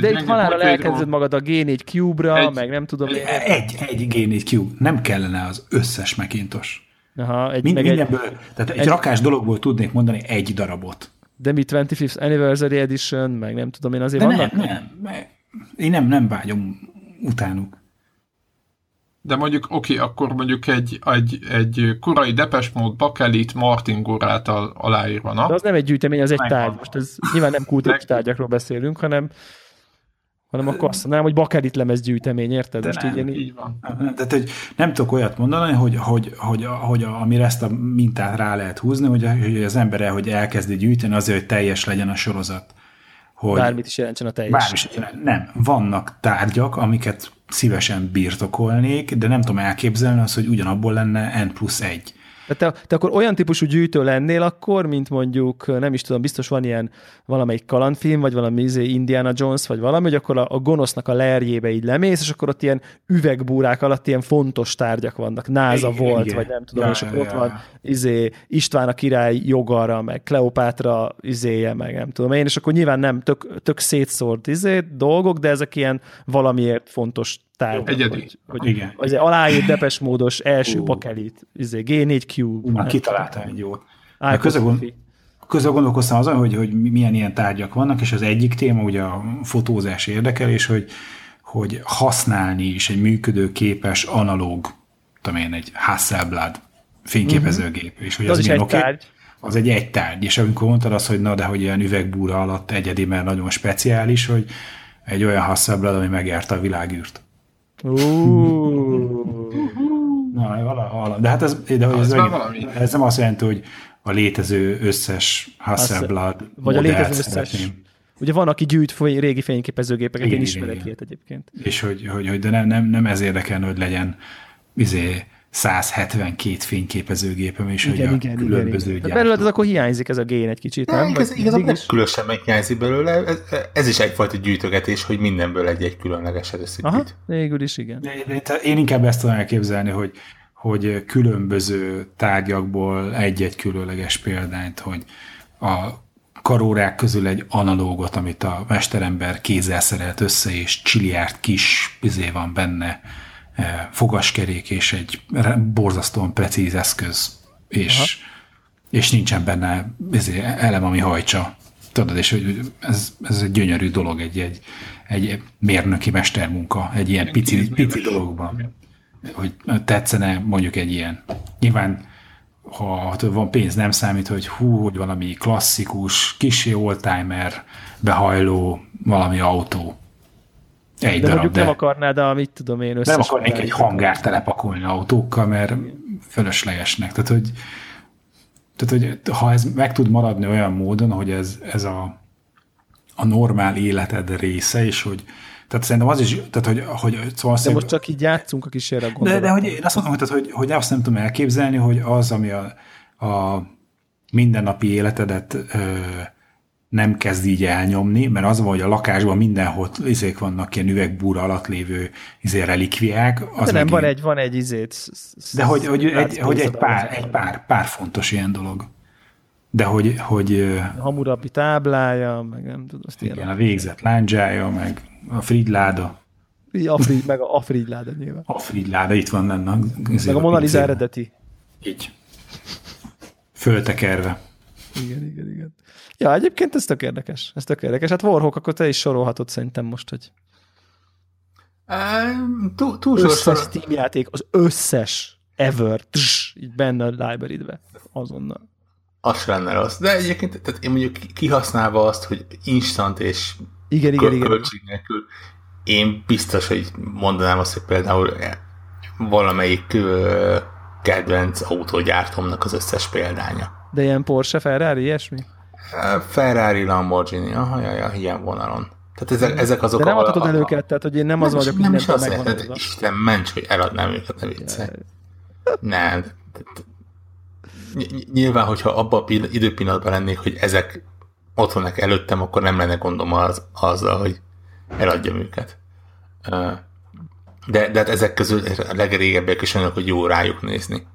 de itt halálra lelkedzed magad a G4 Cube-ra, meg nem tudom... Egy G4 Cube. Nem kellene az összes Macintosh. Aha, egy rakás dologból tudnék mondani egy darabot. De mi 25th Anniversary Edition, meg nem tudom én azért vannak? Én nem vágyom utánuk. De mondjuk, oké, akkor mondjuk egy korai Depeche Mode bakelit Martin Gore által aláírva, na? De az nem egy gyűjtemény, az egy tárgy. Most ez nyilván nem kultikus tárgyakról beszélünk, hanem akkor azt mondanám, hogy bakelit lemez gyűjtemény, érted? De most nem, így van. Tehát, hogy nem tudok olyat mondani, hogy amire ezt a mintát rá lehet húzni, hogy az embere, hogy elkezdi gyűjteni azért, hogy teljes legyen a sorozat. Hogy bármit is jelentsen a teljes. Nem. Vannak tárgyak, amiket szívesen birtokolnék, de nem tudom elképzelni azt, hogy ugyanabból lenne N+1. Te akkor olyan típusú gyűjtő lennél akkor, mint mondjuk, nem is tudom, biztos van ilyen valamelyik kalandfilm, vagy valami Indiana Jones, vagy valami, hogy akkor a gonosznak a lerjébe így lemész, és akkor ott ilyen üvegbúrák alatt ilyen fontos tárgyak vannak. NASA volt, vagy nem tudom, és akkor ott van István a király jogara, meg Kleopátra meg nem tudom én, és akkor nyilván nem tök szétszórt dolgok, de ezek ilyen valamiért fontos tárgyak. Egyedi. Hogy aláírt Depeche Mode-os első bakelit, G4 Cube. Már kitaláltam egy jót. Közben gondolkoztam azon, hogy milyen ilyen tárgyak vannak, és az egyik téma ugye a fotózás érdekelés, hogy használni is egy működőképes analóg, tudom én, egy Hasselblad fényképezőgép. Uh-huh. És hogy az is egy tárgy. Az egy tárgy. És amikor mondtad azt, hogy na, de hogy ilyen üvegbúra alatt egyedi, mert nagyon speciális, hogy egy olyan Hasselblad, ami megérte a világűrt. Na, valaha. De hát ez megint, valami. Ez nem azt jelenti, hogy a létező összes Hasselblad vagy a létező összes. Szeretném. Ugye van, aki gyűjt régi fényképezőgépeket, én ismerek ilyet egyébként. És hogy de nem ez érdekelne, hogy legyen 172 fényképezőgépem, és igen, hogy a különböző gyártó. Belőled az akkor hiányzik ez a gén egy kicsit, nem? Igazából nem különösen meghiányzik belőle, ez is egyfajta gyűjtögetés, hogy mindenből egy különlegeset összegyűjt. Aha, végül is igen. De én inkább ezt tudom elképzelni, hogy különböző tárgyakból egy-egy különleges példányt, hogy a karórák közül egy analógot, amit a mesterember kézzel szerelt össze, és csiliárd kis izé van benne, fogaskerék és egy borzasztóan precíz eszköz, és nincsen benne elem, ami hajtsa. Tudod, és hogy ez egy gyönyörű dolog, egy mérnöki mestermunka, egy ilyen pici dologban, hogy tetszene mondjuk egy ilyen. Nyilván, ha van pénz, nem számít, hogy hogy valami klasszikus, kicsi oldtimer behajló valami autó. Egy de darab, de nem akarnád, amit tudom én összes. Nem akarnék egy hangárt telepakolni autókkal, mert fölöslegesnek. Tehát, hogy ha ez meg tud maradni olyan módon, hogy ez a normál életed része, és hogy tehát szerintem az is, tehát, hogy de most csak így játszunk a kísérre gondolat. De hogy én azt mondom, hogy azt nem tudom elképzelni, hogy az, ami a mindennapi életedet nem kezd így elnyomni, mert az van, hogy a lakásban mindenhol izék vannak ilyen üvegbúra alatt lévő relikviák. Az de nem, van egy izét. De hogy egy pár fontos ilyen dolog. De hogy Hammurabi táblája, meg nem tudom, azt igen, a végzett lándzsája, meg a Fridláda. Meg a Fridláda nyilván. A Fridláda, itt van lenne. Meg a Mona Lisa eredeti. Így. Föltekerve. Igen. Ja, egyébként ez tök érdekes. Hát Warhawk, akkor te is sorolhatod szerintem most, hogy... Túl összes Steam játék, az összes ever, így benne a library-be, azonnal. Az sem lenne rossz. De egyébként, tehát én mondjuk kihasználva azt, hogy instant és költség nélkül, én biztos, hogy mondanám azt, hogy például valamelyik kedvenc autógyártómnak az összes példánya. De ilyen Porsche, Ferrari, ilyesmi? Ferrari, Lamborghini, ilyen vonalon. Tehát ezek azok a... De nem adhatod előket, tehát hogy én nem az vagyok, hogy mindentől megvan előzve. Isten ments, hogy eladnám őket, ne viccelj. Nem. Nyilván, hogyha abban az időpillanatban lennék, hogy ezek ott vannak előttem, akkor nem lenne gondom azzal, hogy eladjam őket. De hát ezek közül a legrégebbiek is olyanok, hogy jó rájuk nézni.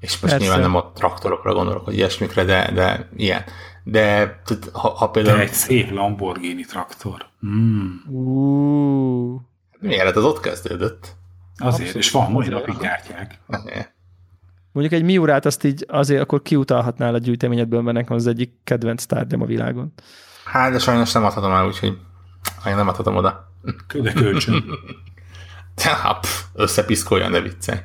És most persze. Nyilván nem a traktorokra gondolok, hogy ilyesmikre, de ilyen. De ha például... De egy szép Lamborghini traktor. Miért? Az ott kezdődött. Azért, abszolút, és van majd napi gyártják. Mondjuk egy Miurát azt így azért akkor kiutalhatnál a gyűjteményedből, mert nekem az egyik kedvenc tárgyam a világon. Hát, de sajnos nem adhatom el, úgyhogy én nem adhatom oda. De kölcsön. Összepiszkolja, ne viccelj.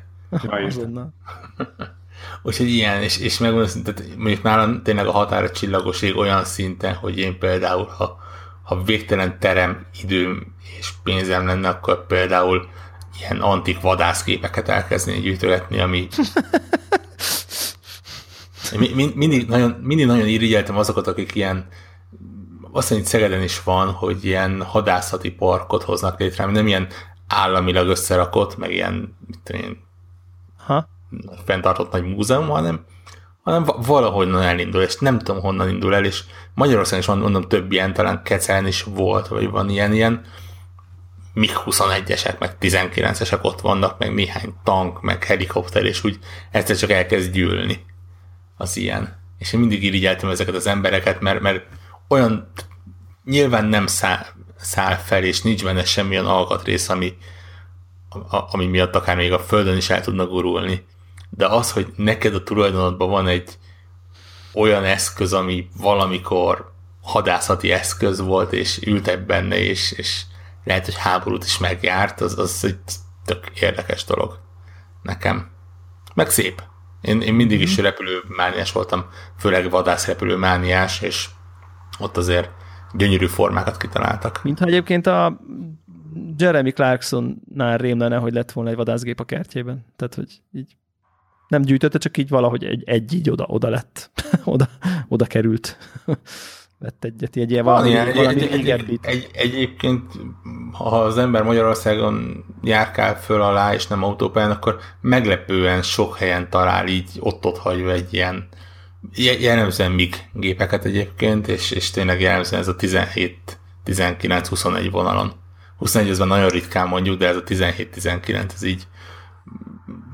Úgyhogy ilyen, és megmondom, tehát mondjuk nálam tényleg a határa csillagoség olyan szinten, hogy én például, ha végtelen terem, időm és pénzem lenne, akkor például ilyen antik vadászképeket elkezdeni gyűjtögetni, ami... mindig nagyon irigyeltem azokat, akik ilyen, azt mondjuk Szegeden is van, hogy ilyen hadászati parkot hoznak létre, ami nem ilyen államilag összerakott, meg ilyen, mit tudom én, fenntartott nagy múzeum, hanem valahonnan elindul, és nem tudom, honnan indul el, és Magyarországon is van, mondom, több ilyen, talán Kecelen is volt, vagy van ilyen MiG 21-esek, meg 19-esek ott vannak, meg néhány tank, meg helikopter, és úgy egyszer csak elkezd gyűlni az ilyen. És én mindig irigyeltem ezeket az embereket, mert olyan nyilván nem száll fel, és nincs benne semmilyen alkatrész, ami miatt akár még a földön is el tudnak gurulni. De az, hogy neked a tulajdonodban van egy olyan eszköz, ami valamikor hadászati eszköz volt, és ültek benne, és lehet, hogy háborút is megjárt, az egy tök érdekes dolog nekem. Meg szép. Én mindig is repülőmániás voltam, főleg vadászrepülőmániás, és ott azért gyönyörű formákat kitaláltak. Mintha egyébként a Jeremy Clarksonnál rém lenne, hogy lett volna egy vadászgép a kertjében. Tehát, hogy így nem gyűjtötte, csak így valahogy egy így oda lett. oda került. Vett egyet, egy ilyen valami igerbit. Egyébként, ha az ember Magyarországon járkál föl alá, és nem autópályán, akkor meglepően sok helyen talál így ott hagyva egy ilyen jellemzően MIG gépeket egyébként, és tényleg jellemzően ez a 17-19-21 vonalon. 21 ezben nagyon ritkán mondjuk, de ez a 17-19, ez így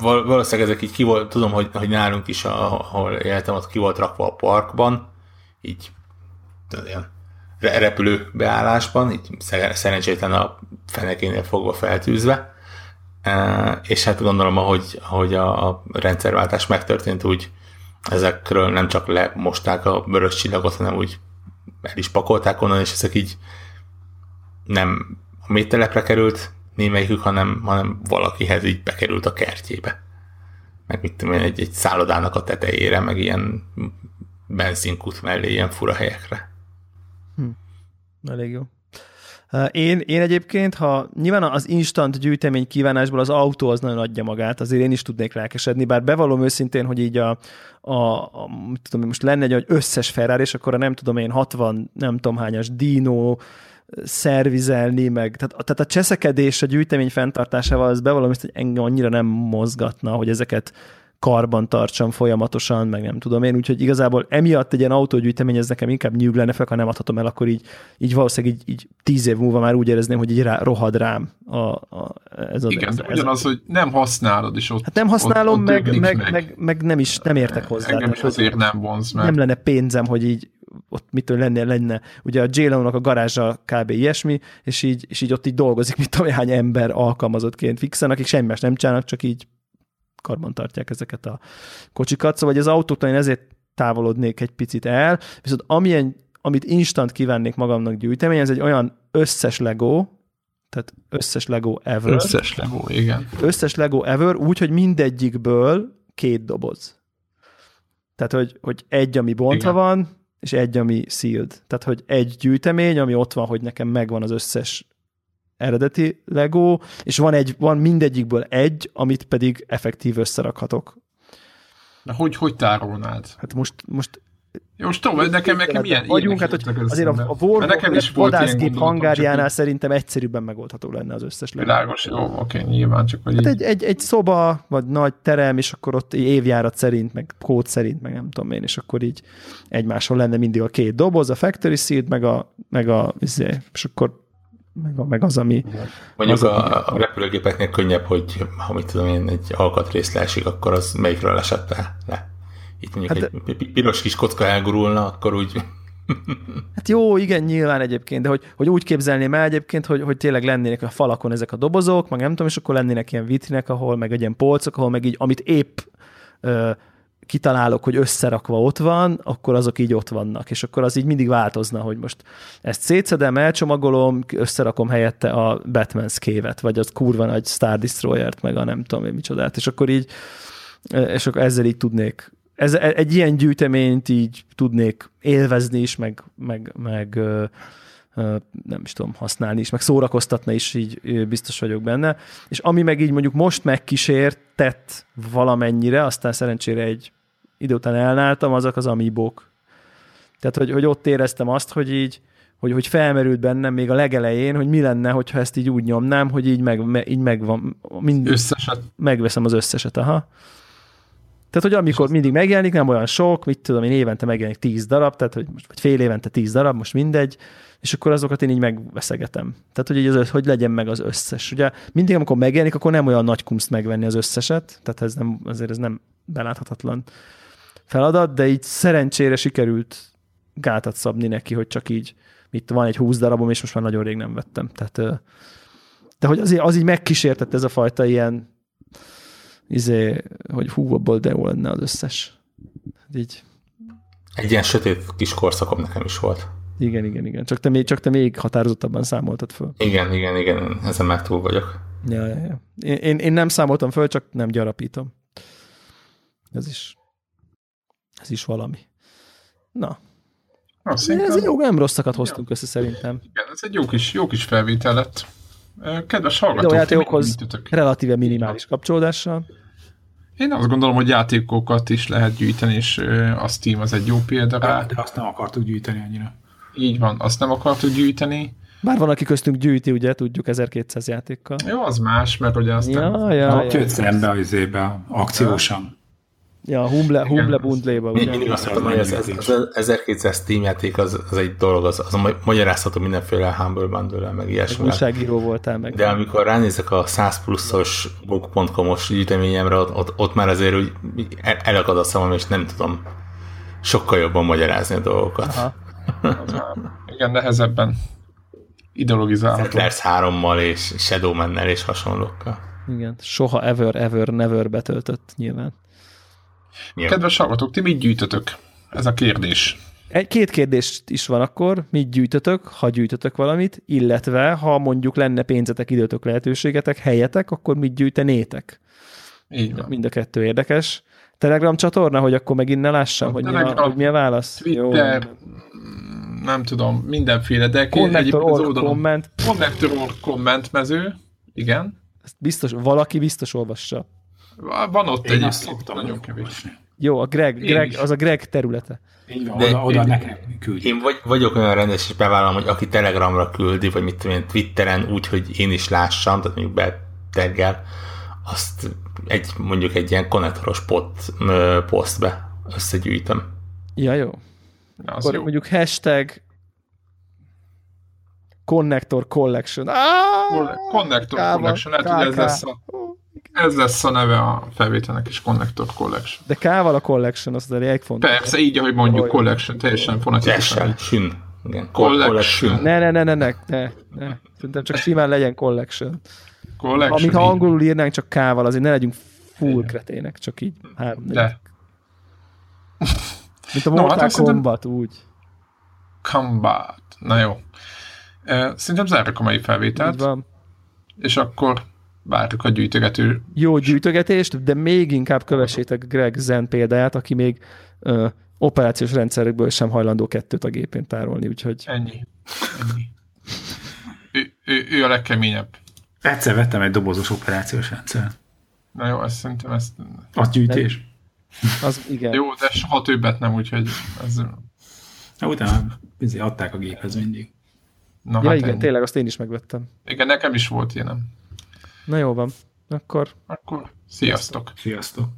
valószínűleg ezek így ki volt, tudom, hogy nálunk is, ahol éltem, ott ki volt rakva a parkban, így ilyen repülő beállásban, így szerencsétlen a fenekénél fogva feltűzve, és hát gondolom, ahogy a rendszerváltás megtörtént, úgy ezekről nem csak lemosták a vörös csillagot, hanem úgy el is pakolták onnan, és ezek így nem a mélytelepre került némelyikük, hanem valakihez így bekerült a kertjébe. Meg mit tudom én, egy szállodának a tetejére, meg ilyen benzinkút mellé, ilyen fura helyekre. Elég jó. Én egyébként, ha nyilván az instant gyűjtemény kívánásból az autó az nagyon adja magát, azért én is tudnék lelkesedni, bár bevallom őszintén, hogy így mit tudom én, most lenne egy olyan összes Ferrari, és akkor a nem tudom én 60 nem tudom hányas Dino szervizelni, meg tehát a cseszekedés a gyűjtemény fenntartásával az bevallom, hogy engem annyira nem mozgatna, hogy ezeket karban tartsam folyamatosan, meg nem tudom én, úgyhogy igazából emiatt egy ilyen autógyűjtemény, ez nekem inkább nyűglene fel, ha nem adhatom el, akkor így valószínűleg így 10 év múlva már úgy érezném, hogy így rohad rám. Ugyanaz, hogy nem használod is ott. Hát nem használom, ott meg nem értek hozzá. Engem is azért nem vonz meg. Nem lenne pénzem, hogy így ott mitől lenne. Ugye a J-Lo-nak a garázsa kb. Ilyesmi, és így ott így dolgozik, mit tudom, hány ember alkalmazottként fixen, akik semmi más nem csinálnak, csak így karban tartják ezeket a kocsikat. Szóval az autóktól én ezért távolodnék egy picit el, viszont amit instant kívánnék magamnak gyűjtemény, ez egy olyan összes Lego, tehát összes Lego ever. Összes Lego, igen. Összes Lego ever, úgyhogy mindegyikből 2 doboz. Tehát, hogy egy, ami bontva igen. van, és egy, ami sealed. Tehát, hogy egy gyűjtemény, ami ott van, hogy nekem megvan az összes eredeti Lego, és van mindegyikből egy, amit pedig effektív összerakhatok. Na, hogy tárolnád? Hát most... Jó, Stóval, nekem milyen vagyunk, hát, hogy azért a Warhawk vadászgép hangárjánál szerintem egyszerűbben megoldható lenne az összes Lego. Világos, jó, oké, nyilván csak, hogy hát egy szoba, vagy nagy terem, és akkor ott évjárat szerint, meg kód szerint, meg nem tudom én, és akkor így egymáson lenne mindig a 2 doboz, a Factory Seed, meg a és akkor meg az, ami... Mondjuk a repülőgépeknél könnyebb, hogy ha mit tudom én, egy alkatrész leesik, akkor az melyikről esett le. Itt mondjuk hát egy piros kis kocka elgurulna, akkor úgy... Hát jó, igen, nyilván egyébként, de hogy úgy képzelném el egyébként, hogy tényleg lennének a falakon ezek a dobozok, meg nem tudom, és akkor lennének ilyen vitrinek, ahol meg egy ilyen polcok, ahol meg így, amit épp... kitalálok, hogy összerakva ott van, akkor azok így ott vannak, és akkor az így mindig változna, hogy most ezt szétszedem, elcsomagolom, összerakom helyette a Batman's Cave-et, vagy az kurva nagy Star Destroyer-t, meg a nem tudom én micsodát, és akkor így, és akkor ezzel így tudnék, egy ilyen gyűjteményt így tudnék élvezni is, meg nem is tudom, használni is, meg szórakoztatni is, így biztos vagyok benne. És ami meg így mondjuk most megkísértett valamennyire, aztán szerencsére egy idő után elnáltam, azok az amibók. Tehát, hogy ott éreztem azt, hogy így, hogy felmerült bennem még a legelején, hogy mi lenne, hogyha ezt így úgy nyomnám, hogy így megvan. Összeset. Megveszem az összeset, aha. Tehát, hogy amikor mindig megjelenik, nem olyan sok, mit tudom én, évente megjelenik 10 darab, tehát, hogy most, vagy fél évente 10 darab, most mindegy, és akkor azokat én így megveszegetem. Tehát, hogy így hogy legyen meg az összes. Ugye mindig, amikor megjelenik, akkor nem olyan nagy kumszt megvenni az összeset, tehát ez nem beláthatatlan feladat, de így szerencsére sikerült gátat szabni neki, hogy csak így, itt van egy 20 darabom, és most már nagyon rég nem vettem. Tehát, de hogy az így megkísértett ez a fajta ilyen hogy hú, abból de jó lenne az összes. Így. Egy ilyen sötét kis korszakom nekem is volt. Igen. Csak te még határozottabban számoltad föl. Igen. Ezen már túl vagyok. Ja. Én nem számoltam föl, csak nem gyarapítom. Ez is valami. Na. Ez egy jó, nem rosszakat hoztunk össze szerintem. Igen, ez egy jó kis felvétel lett. Kedves hallgatók, videójátékokhoz relatíve minimális kapcsolódással. Én azt gondolom, hogy játékokat is lehet gyűjteni, és a Steam az egy jó példa rá. De azt nem akartuk gyűjteni annyira. Így van, azt nem akartuk gyűjteni. Bár van, aki köztünk gyűjti, ugye, tudjuk, 1200 játékkal. Jó, az más, mert ugye azt nem... Kötsz rendbe az ébe, akciósan. Ja, humble bundléba. Mindig azt mondom, hogy az 1200 Steam játék az egy dolog, az magyarázható mindenféle Humble Bundle-el, meg ilyesmi. Újságíró voltál meg. De amikor ránézek a 100 pluszos bug.com-os gyűjteményemre, ott már azért úgy elakad a szemem, és nem tudom sokkal jobban magyarázni a dolgokat. Igen, nehezebben ideologizálható. Settlers 3-mal és Shadowman-nel és hasonlókkal. Igen, soha never betöltött nyilván. Milyen? Kedves hallgatók, ti mit gyűjtötök? Ez a kérdés. Két kérdés is van akkor, mit gyűjtötök, ha gyűjtötök valamit, illetve ha mondjuk lenne pénzetek, időtök, lehetőségetek, helyetek, akkor mit gyűjtenétek? Így van. Mind a kettő érdekes. Telegram csatorna, hogy akkor megint ne lássam, hogy mi a válasz. Twitter, nem tudom, mindenféle, de Konnektor.org komment mező, igen. Ezt biztos, valaki biztos olvassa. Van ott egy szoktam nagyon kevés. Jó, a Greg az a Greg területe. Így van, oda nekem küldi. Én vagyok olyan rendes, és bevállalom, hogy aki Telegramra küldi, vagy mit tudom én, Twitteren úgy, hogy én is lássam, tehát mondjuk betergel, azt mondjuk egy ilyen konnektoros posztbe összegyűjtöm. Ja, jó. Akkor jó. Mondjuk hashtag Konnektor Collection. Konnektor Collection, lehet, ez lesz a... Ez lesz a neve a felvételnek is, Konnektor Collection. De K-val a Collection, az elég fontos. Persze, így, ahogy mondjuk Collection, teljesen fonatikusan. Igen, Collection. Ne. Szerintem csak simán legyen Collection. Collection. Ha angolul írnánk csak K-val, azért ne legyünk full kretének, csak így. De. Mint a Mortal Kombat, úgy. Kombat. Na jó. Szerintem zárjuk a mai felvételt. Így van. És akkor... Várjuk a gyűjtögető. Jó gyűjtögetést, de még inkább kövessétek Greg Zen példáját, aki még operációs rendszerekből sem hajlandó 2-t a gépén tárolni, úgyhogy... Ennyi. ő a legkeményebb. Egyszer vettem egy dobozos operációs rendszert. Na jó, azt szerintem ezt... Az gyűjtés. Az igen. Jó, de soha többet nem, úgyhogy... Ez... Na utána adták a géphez mindig. Na, ja, hát igen, ennyi. Tényleg azt én is megvettem. Igen, nekem is volt ilyenem. Na jó van, akkor sziasztok.